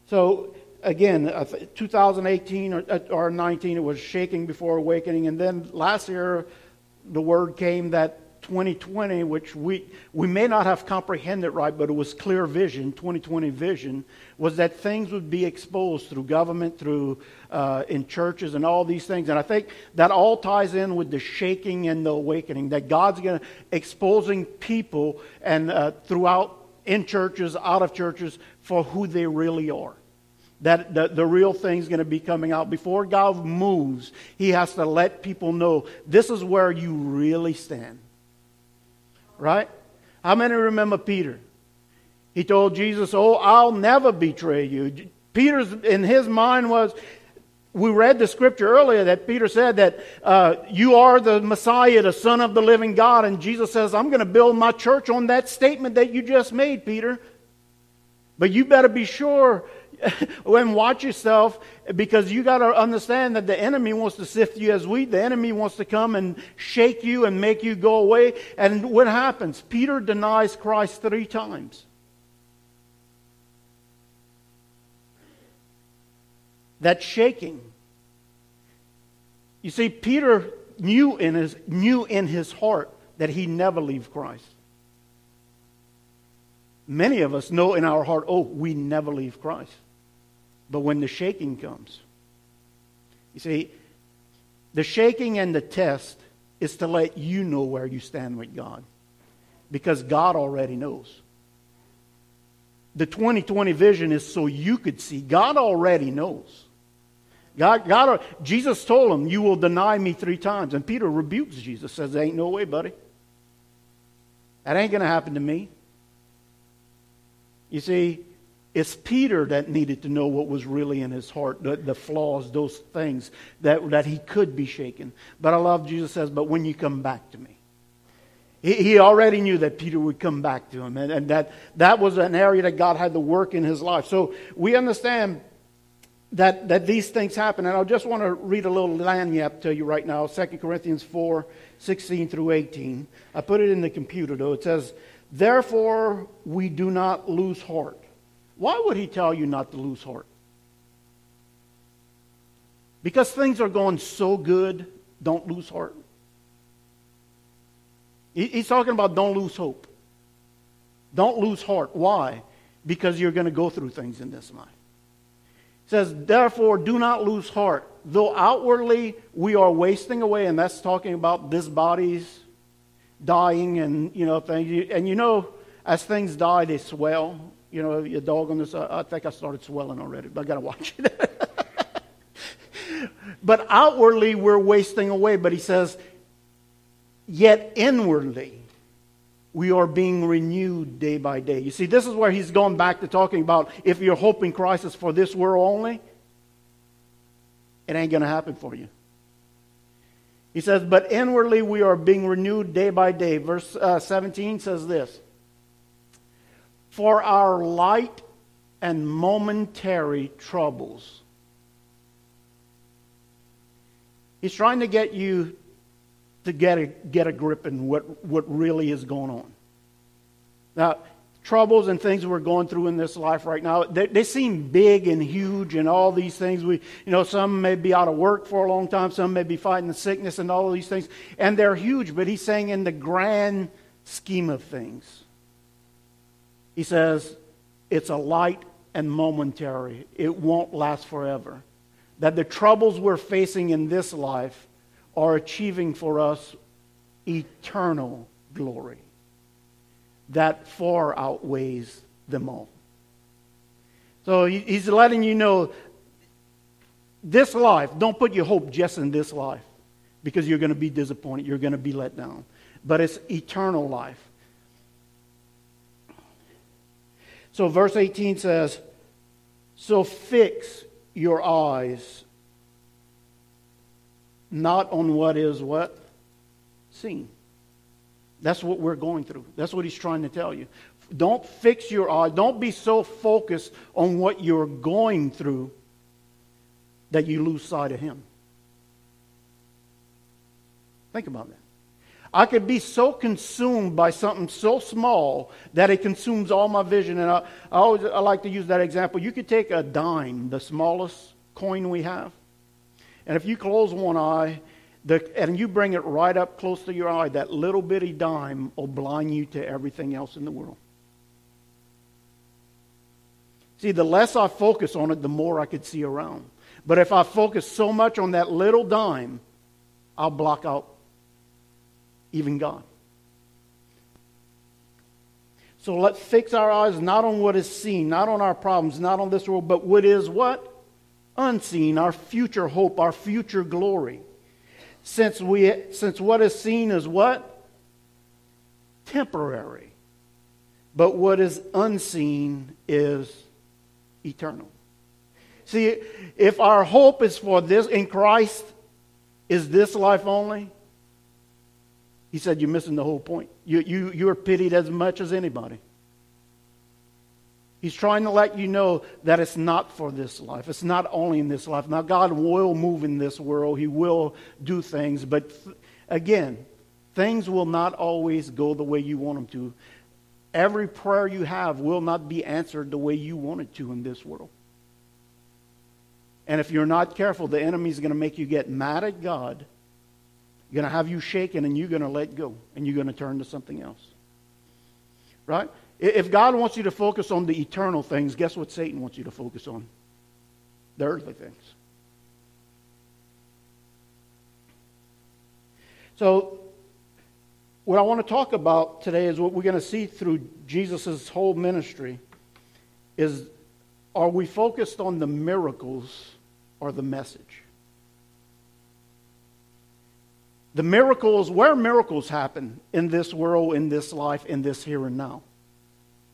So, again, 2018 or 19, it was shaking before awakening. And then last year, the word came that 2020, which we may not have comprehended right, but it was clear vision, 2020 vision, was that things would be exposed through government, through in churches and all these things. And I think that all ties in with the shaking and the awakening, that God's going to exposing people and throughout, in churches, out of churches, for who they really are. That the real thing's going to be coming out. Before God moves, He has to let people know, this is where you really stand. Right? How many remember Peter? He told Jesus, "Oh, I'll never betray you." Peter's in his mind was, we read the scripture earlier that Peter said that you are the Messiah, the Son of the living God. And Jesus says, "I'm going to build my church on that statement that you just made, Peter. But you better be sure and watch yourself, because you got to understand that the enemy wants to sift you as wheat. The enemy wants to come and shake you and make you go away." And what happens? Peter denies Christ 3 times. That shaking. You see, Peter knew in his heart that he never leave Christ. Many of us know in our heart, oh, we never leave Christ. But when the shaking comes, you see, the shaking and the test is to let you know where you stand with God, because God already knows. the 2020 vision is so you could see. God already knows. God, Jesus told him, you will deny me 3 times. And Peter rebukes Jesus, says, there ain't no way, buddy. That ain't going to happen to me. You see, it's Peter that needed to know what was really in his heart, the flaws, those things that he could be shaken. But I love Jesus says, but when you come back to me. He already knew that Peter would come back to him. And that was an area that God had to work in his life. So we understand that these things happen. And I just want to read a little lagniappe to you right now. 2 Corinthians 4, 16 through 18. I put it in the computer though. It says, therefore we do not lose heart. Why would he tell you not to lose heart? Because things are going so good, don't lose heart. He's talking about don't lose hope. Don't lose heart. Why? Because you're going to go through things in this life. It says, therefore, do not lose heart. Though outwardly we are wasting away, and that's talking about this body's dying and, things. And as things die, they swell. Your dog on this, I think I started swelling already, but I got to watch it. But outwardly, we're wasting away. But he says, yet inwardly, we are being renewed day by day. You see, this is where he's going back to talking about if you're hoping Christ is for this world only, it ain't going to happen for you. He says, but inwardly, we are being renewed day by day. Verse 17 says this. For our light and momentary troubles. He's trying to get you to get a grip in what really is going on. Now, troubles and things we're going through in this life right now, they seem big and huge and all these things. Some may be out of work for a long time. Some may be fighting the sickness and all of these things. And they're huge, but he's saying in the grand scheme of things. He says, it's a light and momentary. It won't last forever. That the troubles we're facing in this life are achieving for us eternal glory. That far outweighs them all. So he's letting you know, this life, don't put your hope just in this life. Because you're going to be disappointed. You're going to be let down. But it's eternal life. So verse 18 says, so fix your eyes not on what is what? Seen. That's what we're going through. That's what he's trying to tell you. Don't fix your eyes. Don't be so focused on what you're going through that you lose sight of him. Think about that. I could be so consumed by something so small that it consumes all my vision. And I like to use that example. You could take a dime, the smallest coin we have. And if you close one eye and you bring it right up close to your eye, that little bitty dime will blind you to everything else in the world. See, the less I focus on it, the more I could see around. But if I focus so much on that little dime, I'll block out even God. So let's fix our eyes not on what is seen, not on our problems, not on this world, but what is what? Unseen, our future hope, our future glory. Since what is seen is what? Temporary. But what is unseen is eternal. See, if our hope is for this in Christ, is this life only? He said, you're missing the whole point. You're pitied as much as anybody. He's trying to let you know that it's not for this life. It's not only in this life. Now, God will move in this world. He will do things. But again, things will not always go the way you want them to. Every prayer you have will not be answered the way you want it to in this world. And if you're not careful, the enemy's going to make you get mad at God. Going to have you shaken, and you're going to let go, and you're going to turn to something else. Right? If God wants you to focus on the eternal things, guess what Satan wants you to focus on? The earthly things. So, what I want to talk about today is what we're going to see through Jesus' whole ministry is, are we focused on the miracles or the message? The miracles, where miracles happen in this world, in this life, in this here and now.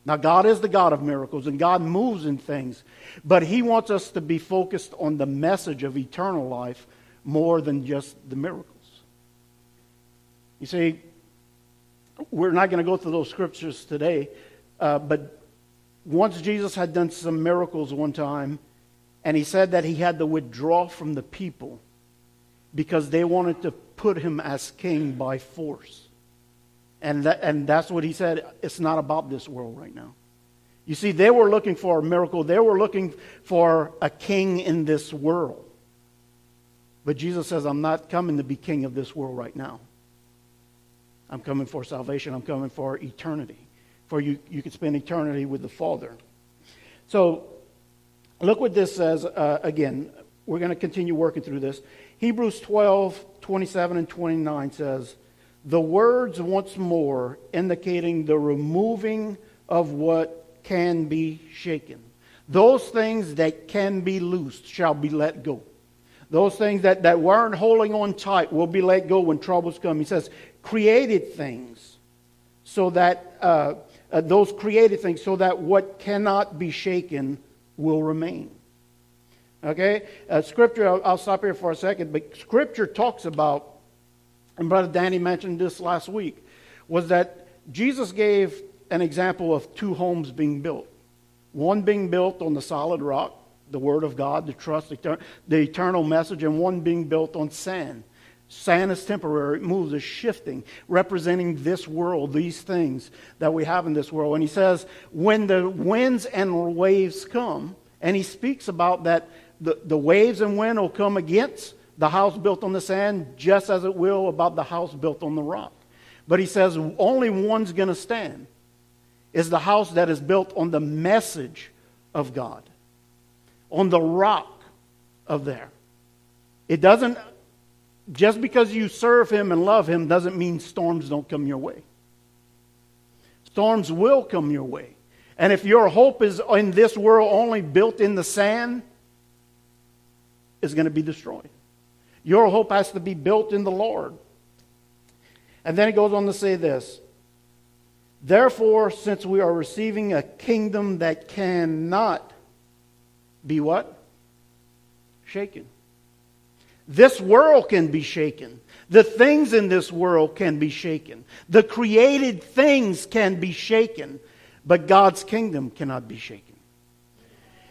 Now, God is the God of miracles, and God moves in things. But He wants us to be focused on the message of eternal life more than just the miracles. You see, we're not going to go through those scriptures today, but once Jesus had done some miracles one time, and He said that He had to withdraw from the people because they wanted to put Him as king by force. And that's what He said. It's not about this world right now. You see, they were looking for a miracle. They were looking for a king in this world. But Jesus says, I'm not coming to be king of this world right now. I'm coming for salvation. I'm coming for eternity. For you can spend eternity with the Father. So look what this says. Again, we're going to continue working through this. Hebrews 12:27 and 29 says, the words once more indicating the removing of what can be shaken. Those things that can be loosed shall be let go. Those things that weren't holding on tight will be let go when troubles come. He says, created things so that those created things so that what cannot be shaken will remain. Okay? Scripture, I'll stop here for a second, but Scripture talks about, and Brother Danny mentioned this last week, was that Jesus gave an example of two homes being built. One being built on the solid rock, the Word of God, the trust, the eternal message, and one being built on sand. Sand is temporary, it moves, is shifting, representing this world, these things that we have in this world. And He says, when the winds and waves come, and He speaks about that the waves and wind will come against the house built on the sand, just as it will about the house built on the rock. But He says only one's going to stand, is the house that is built on the message of God, on the rock of there. It doesn't, just because you serve Him and love Him doesn't mean storms don't come your way. Storms will come your way. And if your hope is in this world only built in the sand, it's going to be destroyed. Your hope has to be built in the Lord. And then it goes on to say this. Therefore, since we are receiving a kingdom that cannot be what? Shaken. This world can be shaken. The things in this world can be shaken. The created things can be shaken. But God's kingdom cannot be shaken.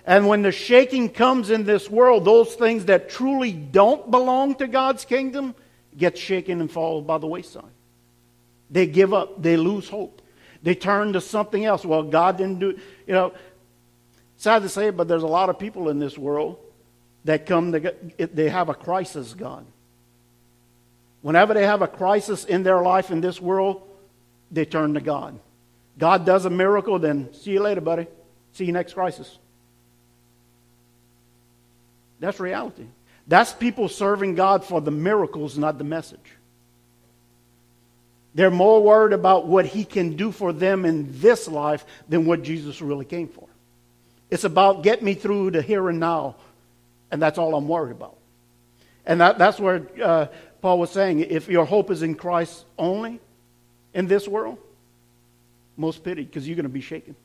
And when the shaking comes in this world, those things that truly don't belong to God's kingdom get shaken and fall by the wayside. They give up. They lose hope. They turn to something else. Well, God didn't do it. You know, sad to say, but there's a lot of people in this world that come, they have a crisis God. Whenever they have a crisis in their life in this world, they turn to God. God does a miracle, then see you later, buddy. See you next crisis. That's reality. That's people serving God for the miracles, not the message. They're more worried about what He can do for them in this life than what Jesus really came for. It's about get me through the here and now, and that's all I'm worried about. And that's where Paul was saying, if your hope is in Christ only in this world, most pity, because you're going to be shaken.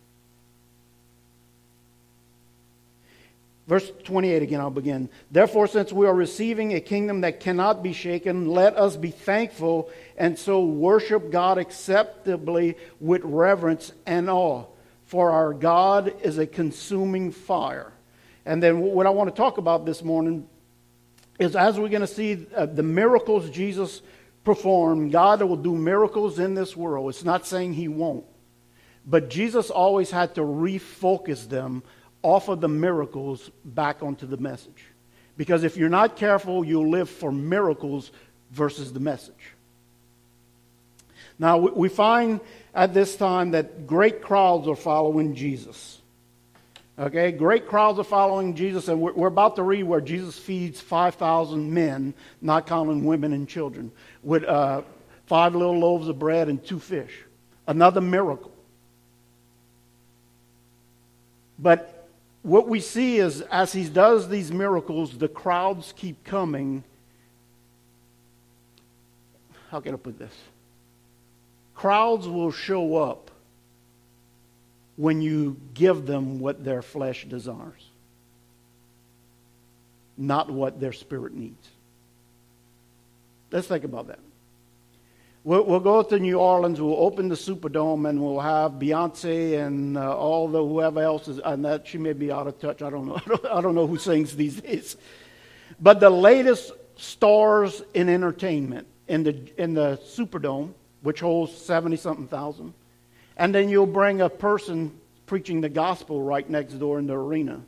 Verse 28 again, I'll begin. Therefore, since we are receiving a kingdom that cannot be shaken, let us be thankful and so worship God acceptably with reverence and awe. For our God is a consuming fire. And then what I want to talk about this morning is, as we're going to see the miracles Jesus performed, God will do miracles in this world. It's not saying He won't. But Jesus always had to refocus them off of the miracles back onto the message. Because if you're not careful, you'll live for miracles versus the message. Now, we find at this time that great crowds are following Jesus. Okay, great crowds are following Jesus, and we're about to read where Jesus feeds 5,000 men, not counting women and children, with 5 little loaves of bread and 2 fish. Another miracle. But what we see is, as he does these miracles, the crowds keep coming. How can I put this? Crowds will show up when you give them what their flesh desires, not what their spirit needs. Let's think about that. We'll go to New Orleans, we'll open the Superdome, and we'll have Beyonce and all the whoever else is, and that she may be out of touch, I don't know. I don't know who sings these days. But the latest stars in entertainment in the Superdome, which holds 70-something thousand, and then you'll bring a person preaching the gospel right next door in the arena.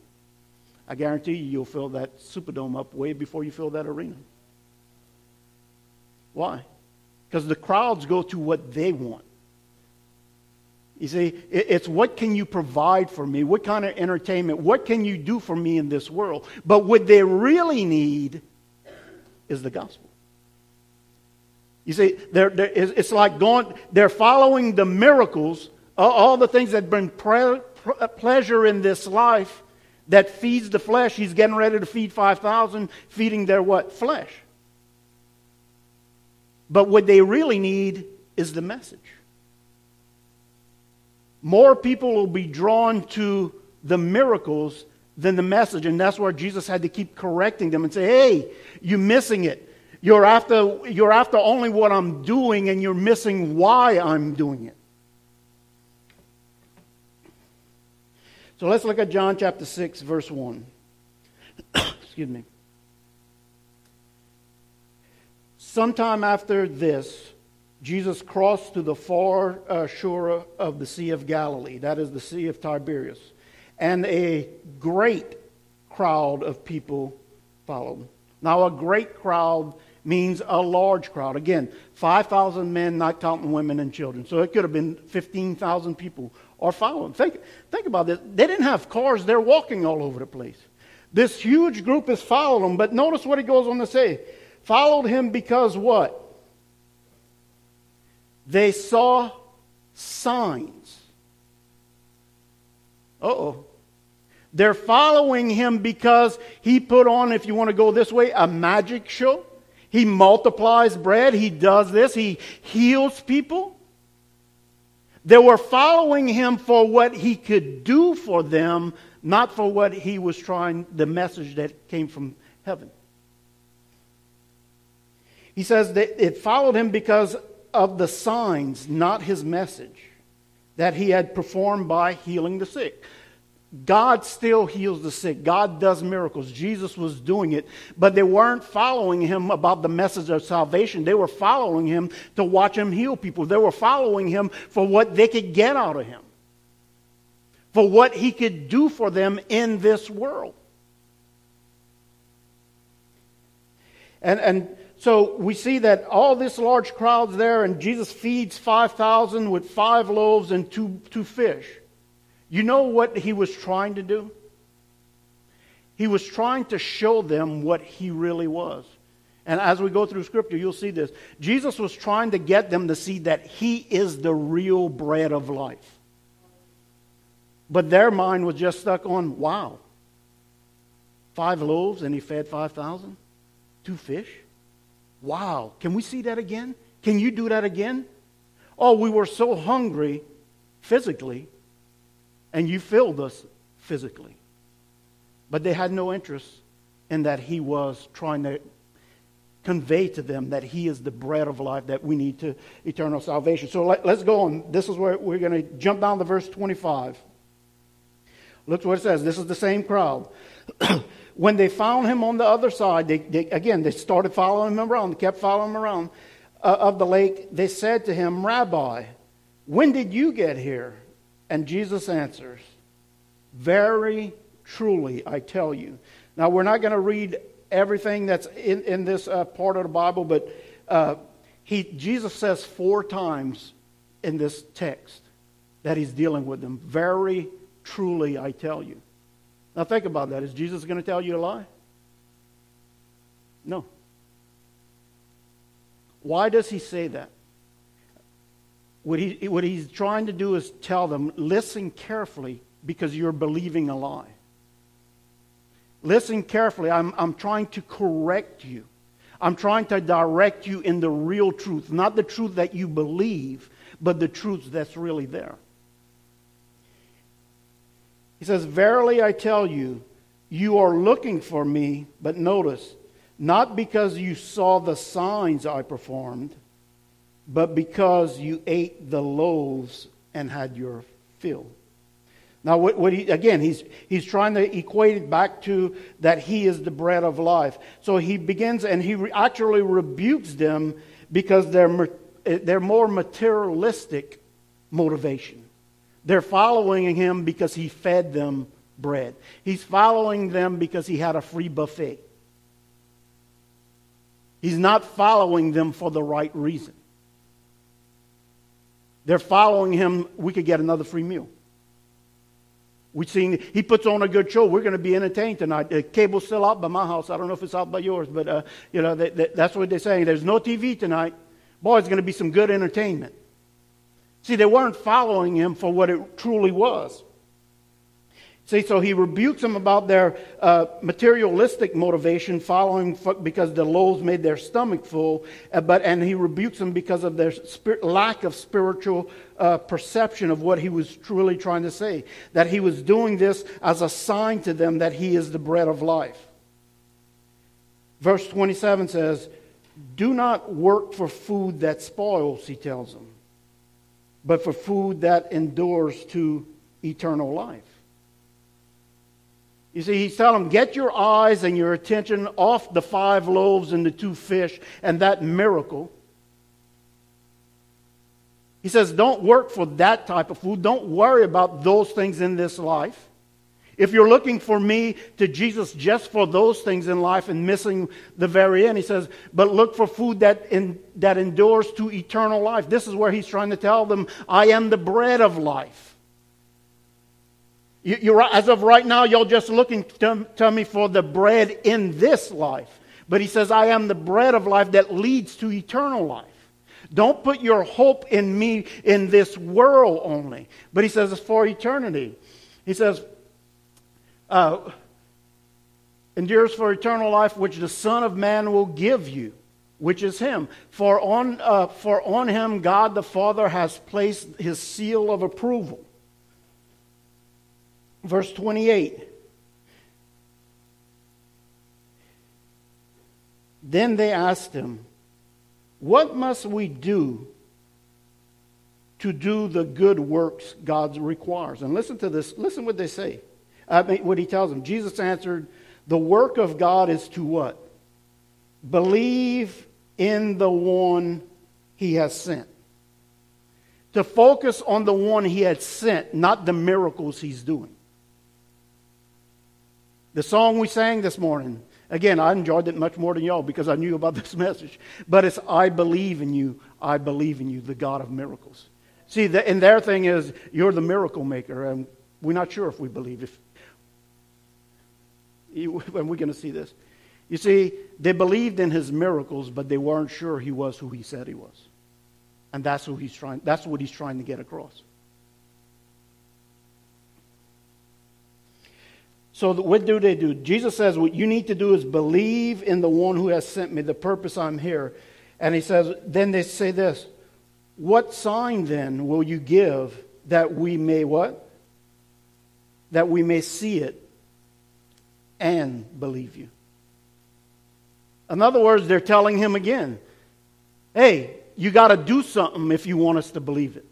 I guarantee you, you'll fill that Superdome up way before you fill that arena. Why? Because the crowds go to what they want. You see, it's what can you provide for me? What kind of entertainment? What can you do for me in this world? But what they really need is the gospel. You see, it's like going, they're following the miracles, all the things that bring pleasure in this life that feeds the flesh. He's getting ready to feed 5,000, feeding their what? Flesh. But what they really need is the message. More people will be drawn to the miracles than the message. And that's why Jesus had to keep correcting them and say, hey, you're missing it. You're after only what I'm doing, and you're missing why I'm doing it. So let's look at John chapter 6, verse 1. Excuse me. Sometime after this, Jesus crossed to the far shore of the Sea of Galilee, that is the Sea of Tiberias, and a great crowd of people followed. Now, a great crowd means a large crowd. Again, 5,000 men, not counting women and children. So it could have been 15,000 people or following. Think about this. They didn't have cars. They're walking all over the place. This huge group is following them. But notice what it goes on to say. Followed him because what? They saw signs. Uh-oh. They're following him because he put on, if you want to go this way, a magic show. He multiplies bread. He does this. He heals people. They were following him for what he could do for them, not for what he was trying, the message that came from heaven. He says that it followed him because of the signs, not his message, that he had performed by healing the sick. God still heals the sick. God does miracles. Jesus was doing it, but they weren't following him about the message of salvation. They were following him to watch him heal people. They were following him for what they could get out of him, for what he could do for them in this world. And so we see that all this large crowd's there, and Jesus feeds 5,000 with 5 loaves and two fish. You know what he was trying to do? He was trying to show them what he really was. And as we go through Scripture, you'll see this. Jesus was trying to get them to see that he is the real bread of life. But their mind was just stuck on, wow, 5 loaves and he fed 5,000? 2 fish? Wow, can we see that again? Can you do that again? Oh, we were so hungry physically, and you filled us physically. But they had no interest in that he was trying to convey to them that he is the bread of life, that we need to eternal salvation. So let's go on. This is where we're going to jump down to verse 25. Look what it says. This is the same crowd. When they found him on the other side, they started following him around, kept following him around of the lake. They said to him, Rabbi, when did you get here? And Jesus answers, very truly, I tell you. Now, we're not going to read everything that's in this part of the Bible, but Jesus says 4 times in this text that he's dealing with them. Very truly, I tell you. Now, think about that. Is Jesus going to tell you a lie? No. Why does he say that? What he's trying to do is tell them, listen carefully, because you're believing a lie. Listen carefully. I'm trying to correct you. I'm trying to direct you in the real truth, not the truth that you believe, but the truth that's really there. He says, "Verily I tell you, you are looking for me, but notice, not because you saw the signs I performed, but because you ate the loaves and had your fill." Now, he's trying to equate it back to that he is the bread of life. So he begins, and he actually rebukes them because they're more materialistic motivation. They're following him because he fed them bread. He's following them because he had a free buffet. He's not following them for the right reason. They're following him, we could get another free meal. We've seen, he puts on a good show. We're going to be entertained tonight. The cable's still out by my house. I don't know if it's out by yours, but that's what they're saying. There's no TV tonight. Boy, it's going to be some good entertainment. See, they weren't following him for what it truly was. See, so he rebukes them about their materialistic motivation, because the loaves made their stomach full, and he rebukes them because of their lack of spiritual perception of what he was truly trying to say, that he was doing this as a sign to them that he is the bread of life. Verse 27 says, "Do not work for food that spoils," he tells them, "but for food that endures to eternal life." You see, he's telling them, get your eyes and your attention off the 5 loaves and the 2 fish and that miracle. He says, don't work for that type of food. Don't worry about those things in this life. If you're looking for me to Jesus just for those things in life and missing the very end, he says, but look for food that endures to eternal life. This is where he's trying to tell them, I am the bread of life. You're, as of right now, you're just looking to me for the bread in this life. But he says, I am the bread of life that leads to eternal life. Don't put your hope in me in this world only. But he says, it's for eternity. He says, endures for eternal life, which the Son of Man will give you, which is him. For on him, God the Father has placed his seal of approval. Verse 28. Then they asked him, "What must we do to do the good works God requires?" And listen to this. Listen what they say. What he tells them. Jesus answered, "The work of God is to what? Believe in the one he has sent." To focus on the one he had sent, not the miracles he's doing. The song we sang this morning, again, I enjoyed it much more than y'all because I knew about this message. But it's, I believe in you, the God of miracles. See, and their thing is, you're the miracle maker, and we're not sure if we believe. And we're going to see this. You see, they believed in his miracles, but they weren't sure he was who he said he was. And that's who he's trying. That's what he's trying to get across. So what do they do? Jesus says, what you need to do is believe in the one who has sent me, the purpose I'm here. And he says, then they say this, what sign then will you give that we may what? That we may see it and believe you. In other words, they're telling him again, hey, you got to do something if you want us to believe it.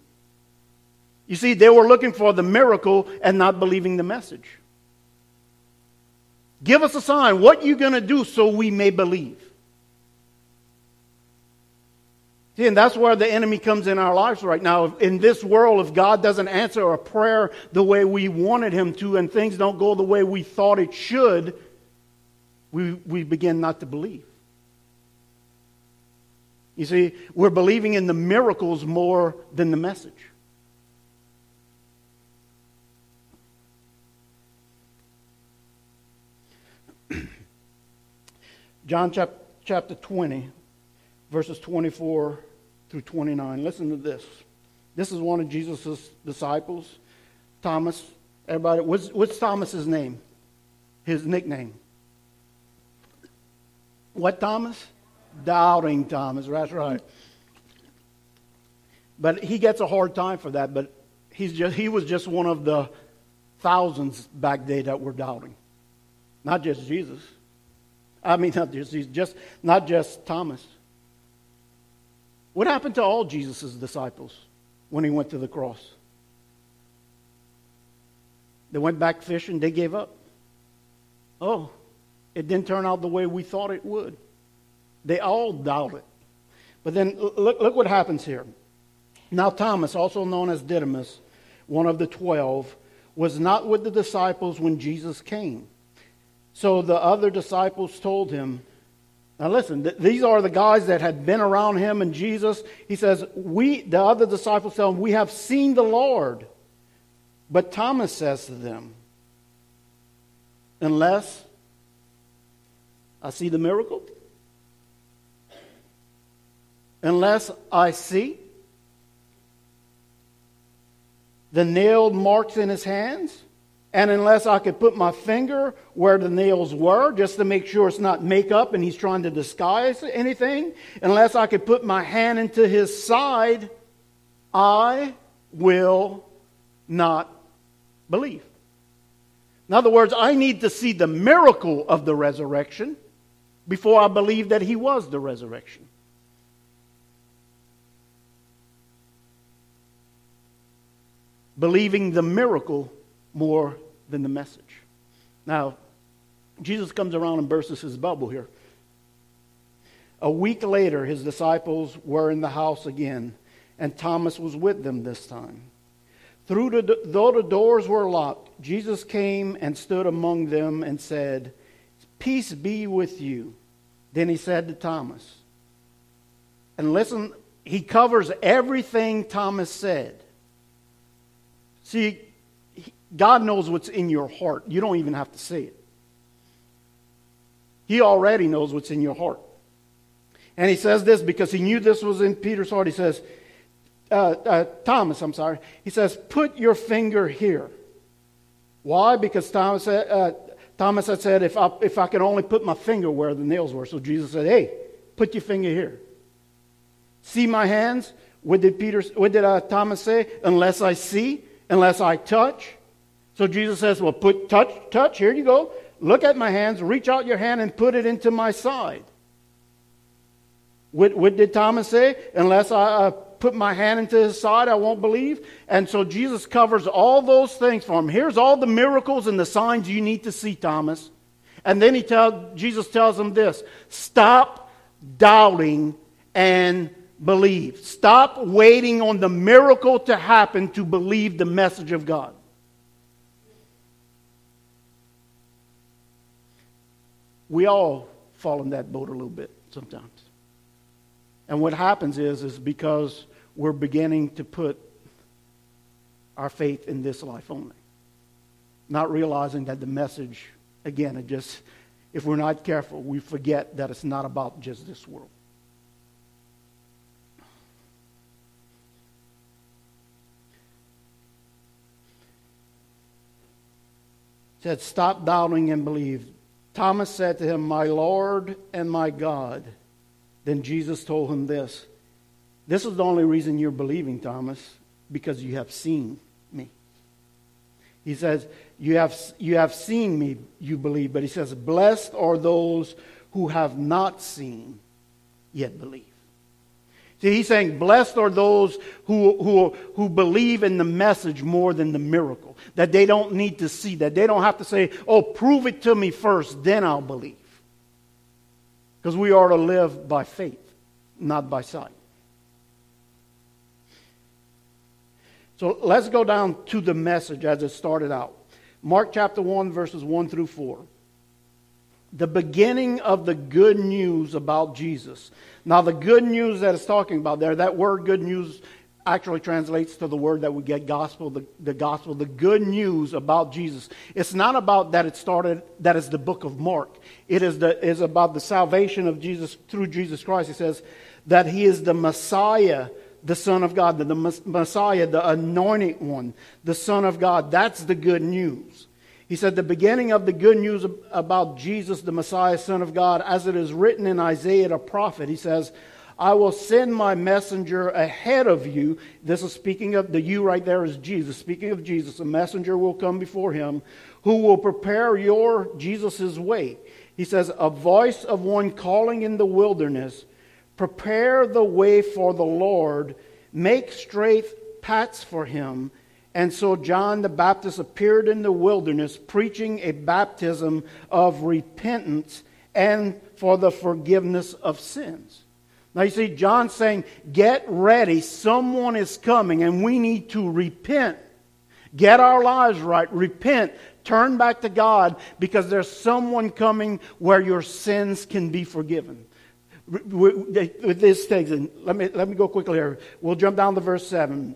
You see, they were looking for the miracle and not believing the message. Give us a sign. What are you going to do so we may believe? See, and that's where the enemy comes in our lives right now. In this world, if God doesn't answer a prayer the way we wanted him to and things don't go the way we thought it should, we begin not to believe. You see, we're believing in the miracles more than the message. John chapter 20, verses 24 through 29. Listen to this. This is one of Jesus' disciples, Thomas, Everybody, what's Thomas's name? His nickname? What Thomas? Doubting Thomas. That's right. But he gets a hard time for that. But he was just one of the thousands back then that were doubting. Not just Jesus. I mean, not just Thomas. What happened to all Jesus' disciples when he went to the cross? They went back fishing. They gave up. Oh, it didn't turn out the way we thought it would. They all doubted. But then look what happens here. Now Thomas, also known as Didymus, one of the 12, was not with the disciples when Jesus came. So the other disciples told him, now listen, these are the guys that had been around him and Jesus. He says, the other disciples tell him, we have seen the Lord. But Thomas says to them, unless I see the miracle, unless I see the nailed marks in his hands, and unless I could put my finger where the nails were, just to make sure it's not makeup and he's trying to disguise anything, unless I could put my hand into his side, I will not believe. In other words, I need to see the miracle of the resurrection before I believe that he was the resurrection. Believing the miracle more than the message. Now, Jesus comes around and bursts his bubble here. A week later, his disciples were in the house again, and Thomas was with them this time. Though the doors were locked, Jesus came and stood among them and said, "Peace be with you." Then he said to Thomas, and listen, he covers everything Thomas said. See, God knows what's in your heart. You don't even have to say it. He already knows what's in your heart. And he says this because he knew this was in Peter's heart. He says, Thomas, I'm sorry. He says, put your finger here. Why? Because Thomas had said, if I could only put my finger where the nails were. So Jesus said, hey, put your finger here. See my hands? What did Thomas say? Unless I see, unless I touch. So Jesus says, well, put touch, here you go. Look at my hands, reach out your hand and put it into my side. What did Thomas say? Unless I put my hand into his side, I won't believe. And so Jesus covers all those things for him. Here's all the miracles and the signs you need to see, Thomas. And then Jesus tells him this, stop doubting and believe. Stop waiting on the miracle to happen to believe the message of God. We all fall in that boat a little bit sometimes. And what happens is because we're beginning to put our faith in this life only. Not realizing that the message, again, if we're not careful, we forget that it's not about just this world. It said, stop doubting and believe. Thomas said to him, my Lord and my God. Then Jesus told him this. This is the only reason you're believing, Thomas, because you have seen me. He says, you have seen me, you believe. But he says, blessed are those who have not seen, yet believe. See, he's saying, blessed are those who believe in the message more than the miracle. That they don't need to see, that they don't have to say, oh, prove it to me first, then I'll believe. Because we are to live by faith, not by sight. So let's go down to the message as it started out. Mark chapter 1, verses 1 through 4. The beginning of the good news about Jesus. Now the good news that it's talking about there, that word good news actually translates to the word that we get, gospel, the gospel, the good news about Jesus. It's not about that it started, that is the book of Mark. It is about the salvation of Jesus through Jesus Christ. It says that he is the Messiah, the Son of God, the Messiah, the anointed one, the Son of God. That's the good news. He said the beginning of the good news about Jesus, the Messiah, Son of God, as it is written in Isaiah, the prophet. He says, I will send my messenger ahead of you. This is speaking of the you right there is Jesus. Speaking of Jesus, a messenger will come before him who will prepare your Jesus's way. He says, a voice of one calling in the wilderness, prepare the way for the Lord, make straight paths for him. And so John the Baptist appeared in the wilderness, preaching a baptism of repentance and for the forgiveness of sins. Now you see, John's saying, get ready, someone is coming, and we need to repent. Get our lives right, repent, turn back to God, because there's someone coming where your sins can be forgiven. With this takes, and let me go quickly here. We'll jump down to verse 7.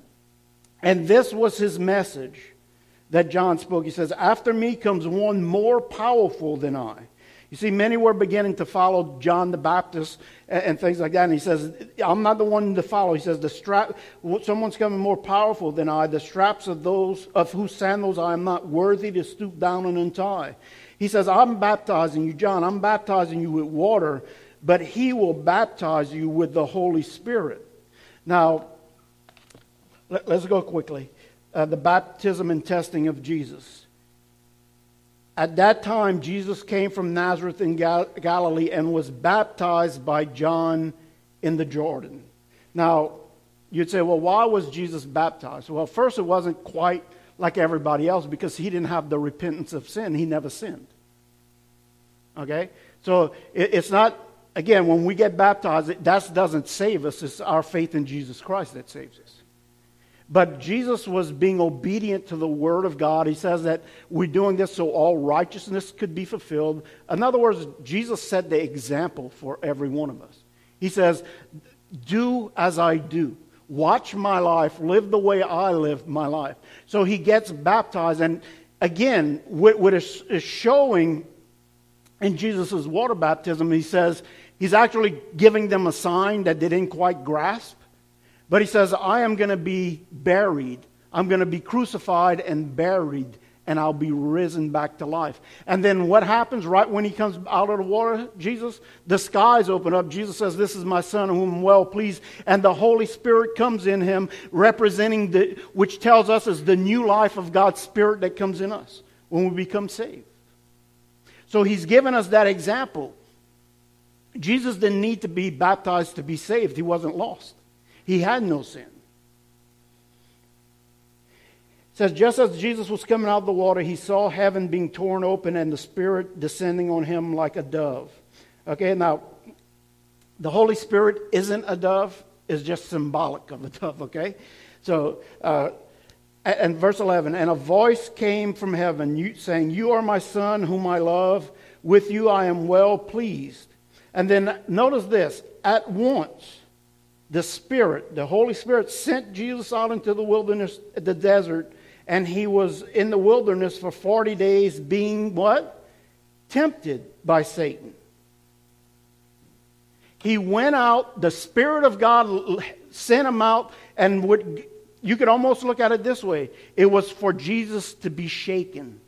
And this was his message that John spoke. He says, after me comes one more powerful than I. You see, many were beginning to follow John the Baptist and things like that. And he says, I'm not the one to follow. He says, someone's coming more powerful than I. The straps of those of whose sandals I am not worthy to stoop down and untie. He says, I'm baptizing you, John. I'm baptizing you with water, but he will baptize you with the Holy Spirit. Now, let's go quickly. The baptism and testing of Jesus. At that time, Jesus came from Nazareth in Galilee and was baptized by John in the Jordan. Now, you'd say, well, why was Jesus baptized? Well, first, it wasn't quite like everybody else because he didn't have the repentance of sin. He never sinned. Okay? So it's not, again, when we get baptized, that doesn't save us. It's our faith in Jesus Christ that saves us. But Jesus was being obedient to the Word of God. He says that we're doing this so all righteousness could be fulfilled. In other words, Jesus set the example for every one of us. He says, do as I do. Watch my life. Live the way I live my life. So he gets baptized. And again, what is showing in Jesus' water baptism, he says, he's actually giving them a sign that they didn't quite grasp. But he says, I am going to be buried. I'm going to be crucified and buried, and I'll be risen back to life. And then what happens right when he comes out of the water, Jesus? The skies open up. Jesus says, this is my Son, whom I'm well pleased. And the Holy Spirit comes in him, representing which tells us is the new life of God's Spirit that comes in us when we become saved. So he's given us that example. Jesus didn't need to be baptized to be saved. He wasn't lost. He had no sin. It says, just as Jesus was coming out of the water, he saw heaven being torn open and the Spirit descending on him like a dove. Okay, now, the Holy Spirit isn't a dove. It's just symbolic of a dove, okay? So, and verse 11, and a voice came from heaven saying, you are my Son whom I love. With you I am well pleased. And then notice this, at once, the Spirit, the Holy Spirit, sent Jesus out into the wilderness, the desert, and he was in the wilderness for 40 days being what? Tempted by Satan. He went out, the Spirit of God sent him out, and you could almost look at it this way. It was for Jesus to be shaken,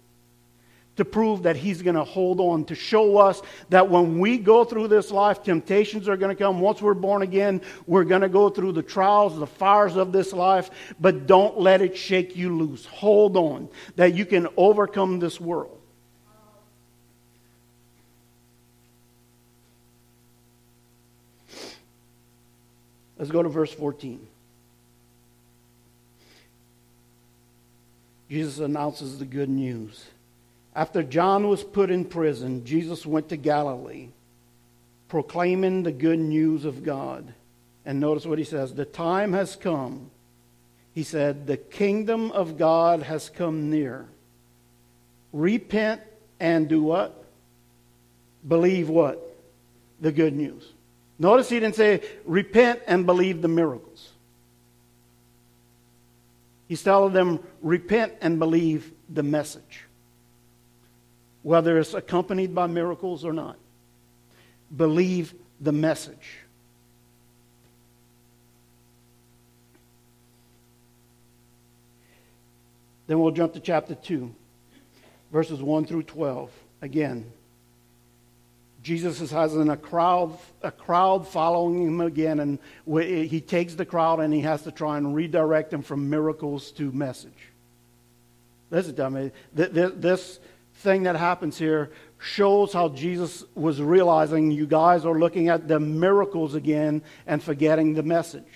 to prove that he's going to hold on, to show us that when we go through this life, temptations are going to come. Once we're born again, we're going to go through the trials, the fires of this life, but don't let it shake you loose. Hold on, that you can overcome this world. Let's go to verse 14. Jesus announces the good news. After John was put in prison, Jesus went to Galilee, proclaiming the good news of God. And notice what he says. The time has come. He said, the kingdom of God has come near. Repent and do what? Believe what? The good news. Notice he didn't say, repent and believe the miracles. He's telling them, repent and believe the message. Whether it's accompanied by miracles or not. Believe the message. Then we'll jump to chapter 2, verses 1 through 12. Again, Jesus has a crowd following him again, and he takes the crowd and he has to try and redirect them from miracles to message. Listen to me. This thing that happens here shows how Jesus was realizing you guys are looking at the miracles again and forgetting the message.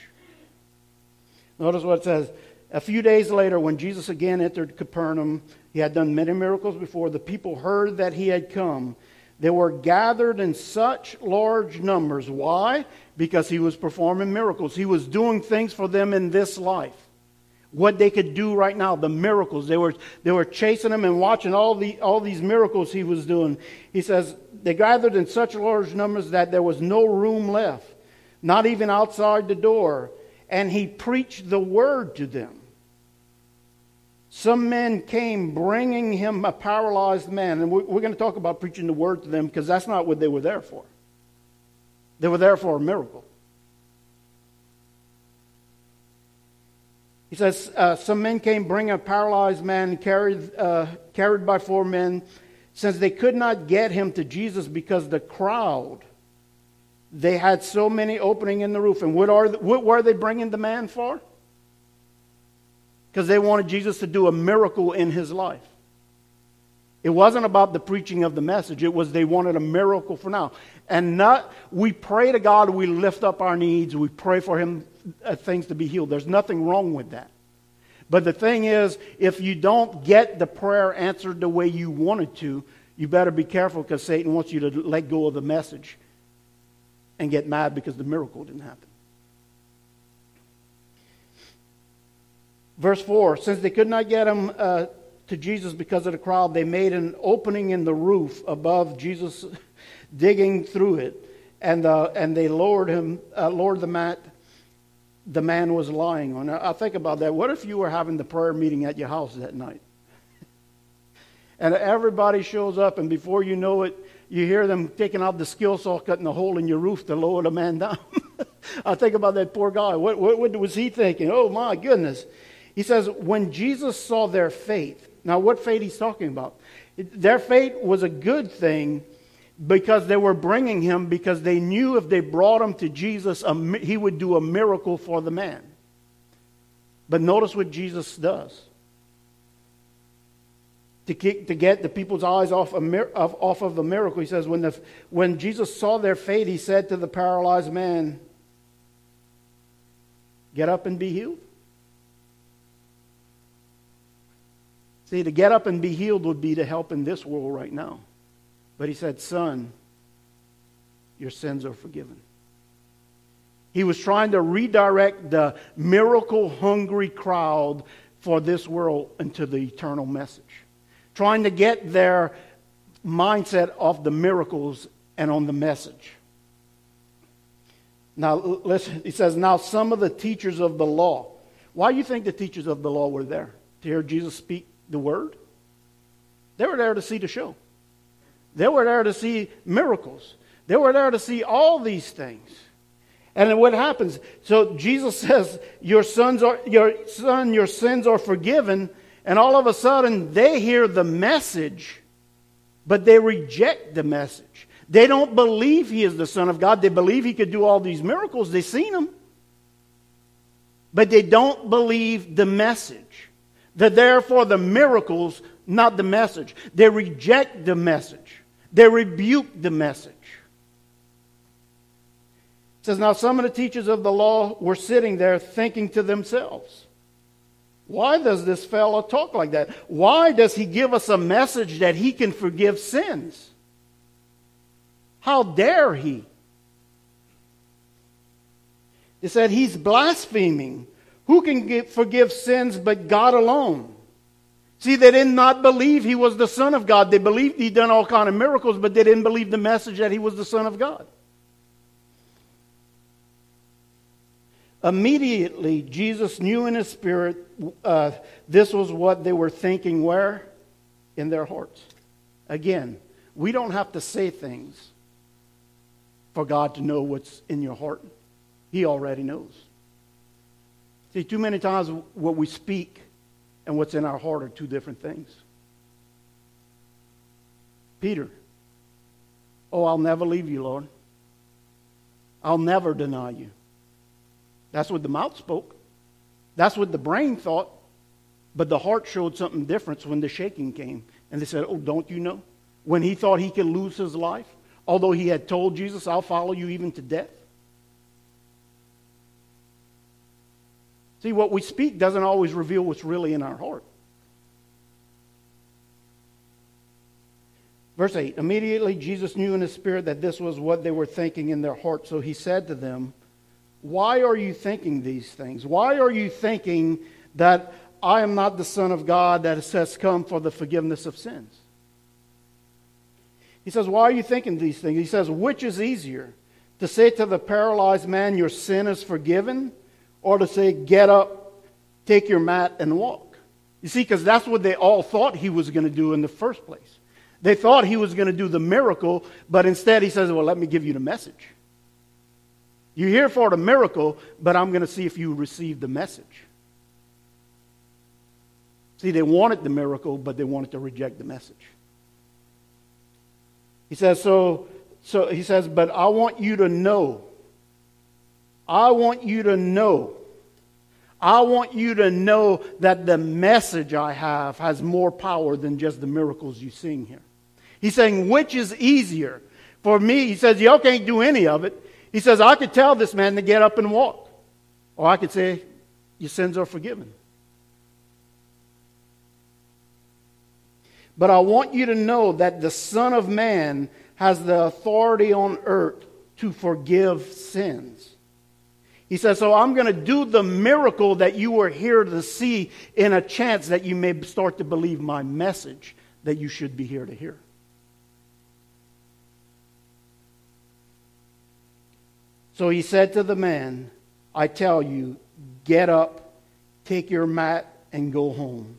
Notice what it says. A few days later, when Jesus again entered Capernaum, he had done many miracles before. The people heard that he had come. They were gathered in such large numbers. Why? Because he was performing miracles. He was doing things for them in this life. What they could do right now, the miracles. They were chasing him and watching all these miracles he was doing. He says, they gathered in such large numbers that there was no room left, not even outside the door. And he preached the word to them. Some men came bringing him a paralyzed man. And we're going to talk about preaching the word to them, because that's not what they were there for. They were there for a miracle. He says, some men came bringing a paralyzed man carried by four men. Since they could not get him to Jesus because the crowd, they had so many opening in the roof. And what were they bringing the man for? Because they wanted Jesus to do a miracle in his life. It wasn't about the preaching of the message. It was they wanted a miracle for now. And not we pray to God, we lift up our needs, we pray for him things to be healed. There's nothing wrong with that. But the thing is, if you don't get the prayer answered the way you wanted to, you better be careful, because Satan wants you to let go of the message and get mad because the miracle didn't happen. Verse 4, since they could not get him to Jesus because of the crowd, they made an opening in the roof above Jesus, digging through it, and they lowered the mat the man was lying on. I think about that. What if you were having the prayer meeting at your house that night? And everybody shows up, and before you know it, you hear them taking out the skill saw, cutting a hole in your roof to lower the man down. I think about that poor guy. What was he thinking? Oh, my goodness. He says, when Jesus saw their faith. Now, what faith he's talking about? Their faith was a good thing, because they were bringing him because they knew if they brought him to Jesus, he would do a miracle for the man. But notice what Jesus does. To get the people's eyes off of the miracle. He says, when Jesus saw their faith, he said to the paralyzed man, get up and be healed. See, to get up and be healed would be to help in this world right now. But he said, son, your sins are forgiven. He was trying to redirect the miracle-hungry crowd for this world into the eternal message. Trying to get their mindset off the miracles and on the message. Now, listen, he says, now some of the teachers of the law. Why do you think the teachers of the law were there? To hear Jesus speak the word? They were there to see the show. They were there to see miracles. They were there to see all these things. And then what happens? So Jesus says, your sins are forgiven. And all of a sudden, they hear the message, but they reject the message. They don't believe he is the Son of God. They believe he could do all these miracles. They've seen him. But they don't believe the message. They're there for the miracles, not the message. They reject the message. They rebuke the message. It says, now some of the teachers of the law were sitting there thinking to themselves, why does this fellow talk like that? Why does he give us a message that he can forgive sins? How dare he? They said, he's blaspheming. Who can forgive sins but God alone? See, they did not believe he was the Son of God. They believed he'd done all kinds of miracles, but they didn't believe the message that he was the Son of God. Immediately, Jesus knew in his spirit this was what they were thinking where? In their hearts. Again, we don't have to say things for God to know what's in your heart. He already knows. See, too many times what we speak and what's in our heart are two different things. Peter, oh, I'll never leave you, Lord. I'll never deny you. That's what the mouth spoke. That's what the brain thought. But the heart showed something different when the shaking came. And they said, oh, don't you know? When he thought he could lose his life, although he had told Jesus, I'll follow you even to death. See, what we speak doesn't always reveal what's really in our heart. Verse 8, immediately Jesus knew in his spirit that this was what they were thinking in their heart. So he said to them, why are you thinking these things? Why are you thinking that I am not the Son of God that has come for the forgiveness of sins? He says, why are you thinking these things? He says, which is easier, to say to the paralyzed man, your sin is forgiven, or to say, get up, take your mat, and walk? You see, because that's what they all thought he was going to do in the first place. They thought he was going to do the miracle, but instead he says, well, let me give you the message. You're here for the miracle, but I'm going to see if you receive the message. See, they wanted the miracle, but they wanted to reject the message. He says, he says, but I want you to know that the message I have has more power than just the miracles you're seeing here. He's saying, which is easier? For me, he says, y'all can't do any of it. He says, I could tell this man to get up and walk. Or I could say, your sins are forgiven. But I want you to know that the Son of Man has the authority on earth to forgive sins. He says, so I'm going to do the miracle that you were here to see in a chance that you may start to believe my message that you should be here to hear. So he said to the man, I tell you, get up, take your mat, and go home.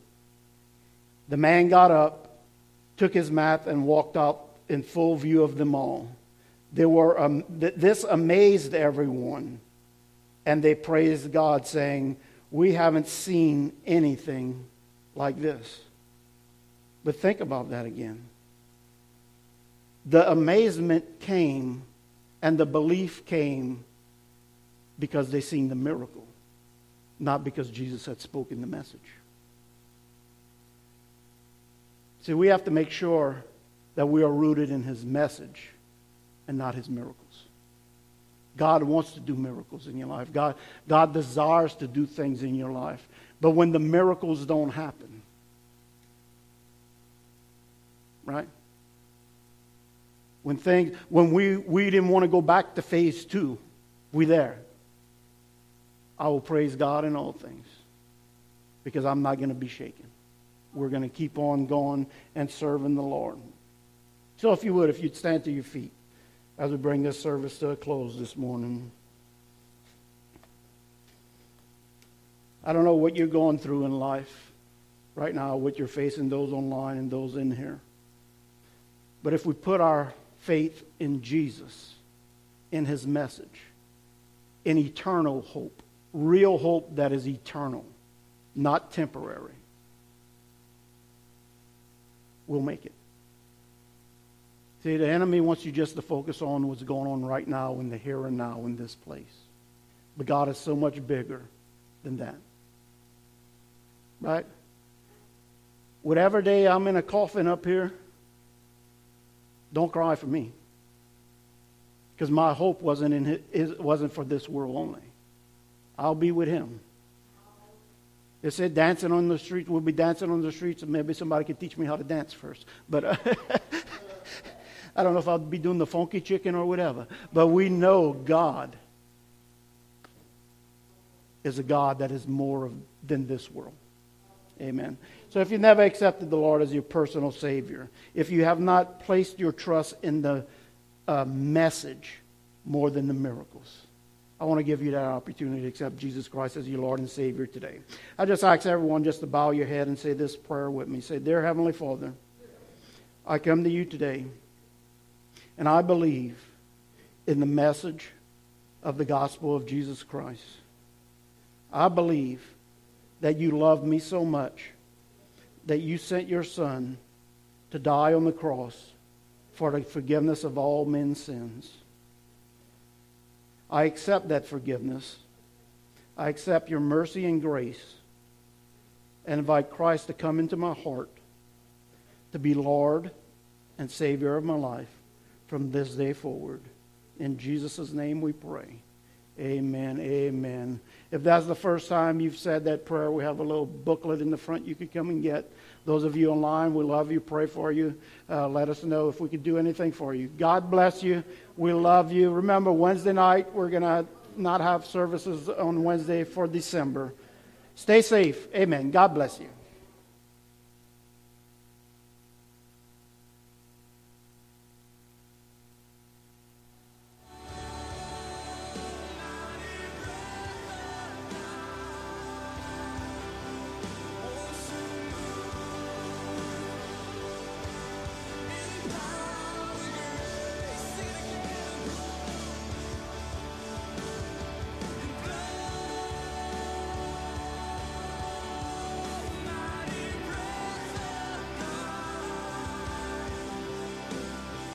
The man got up, took his mat, and walked out in full view of them all. This amazed everyone. And they praised God, saying, we haven't seen anything like this. But think about that again. The amazement came and the belief came because they seen the miracle, not because Jesus had spoken the message. See, we have to make sure that we are rooted in his message and not his miracle. God wants to do miracles in your life. God desires to do things in your life. But when the miracles don't happen, right? When we didn't want to go back to phase 2, we there. I will praise God in all things because I'm not going to be shaken. We're going to keep on going and serving the Lord. So if you'd stand to your feet. As we bring this service to a close this morning. I don't know what you're going through in life right now, what you're facing, those online and those in here. But if we put our faith in Jesus, in his message, in eternal hope, real hope that is eternal, not temporary, we'll make it. See, the enemy wants you just to focus on what's going on right now in the here and now in this place. But God is so much bigger than that. Right? Whatever day I'm in a coffin up here, don't cry for me. Because my hope wasn't for this world only. I'll be with him. They said dancing on the streets. We'll be dancing on the streets. And maybe somebody could teach me how to dance first. But... I don't know if I'll be doing the funky chicken or whatever. But we know God is a God that is more than this world. Amen. So if you've never accepted the Lord as your personal Savior, if you have not placed your trust in the message more than the miracles, I want to give you that opportunity to accept Jesus Christ as your Lord and Savior today. I just ask everyone just to bow your head and say this prayer with me. Say, Dear Heavenly Father, I come to you today. And I believe in the message of the gospel of Jesus Christ. I believe that you love me so much that you sent your Son to die on the cross for the forgiveness of all men's sins. I accept that forgiveness. I accept your mercy and grace, and invite Christ to come into my heart to be Lord and Savior of my life from this day forward. In Jesus' name we pray. Amen, amen. If that's the first time you've said that prayer, we have a little booklet in the front you could come and get. Those of you online, we love you, pray for you. Let us know if we could do anything for you. God bless you. We love you. Remember, Wednesday night, we're going to not have services on Wednesday for December. Stay safe. Amen. God bless you.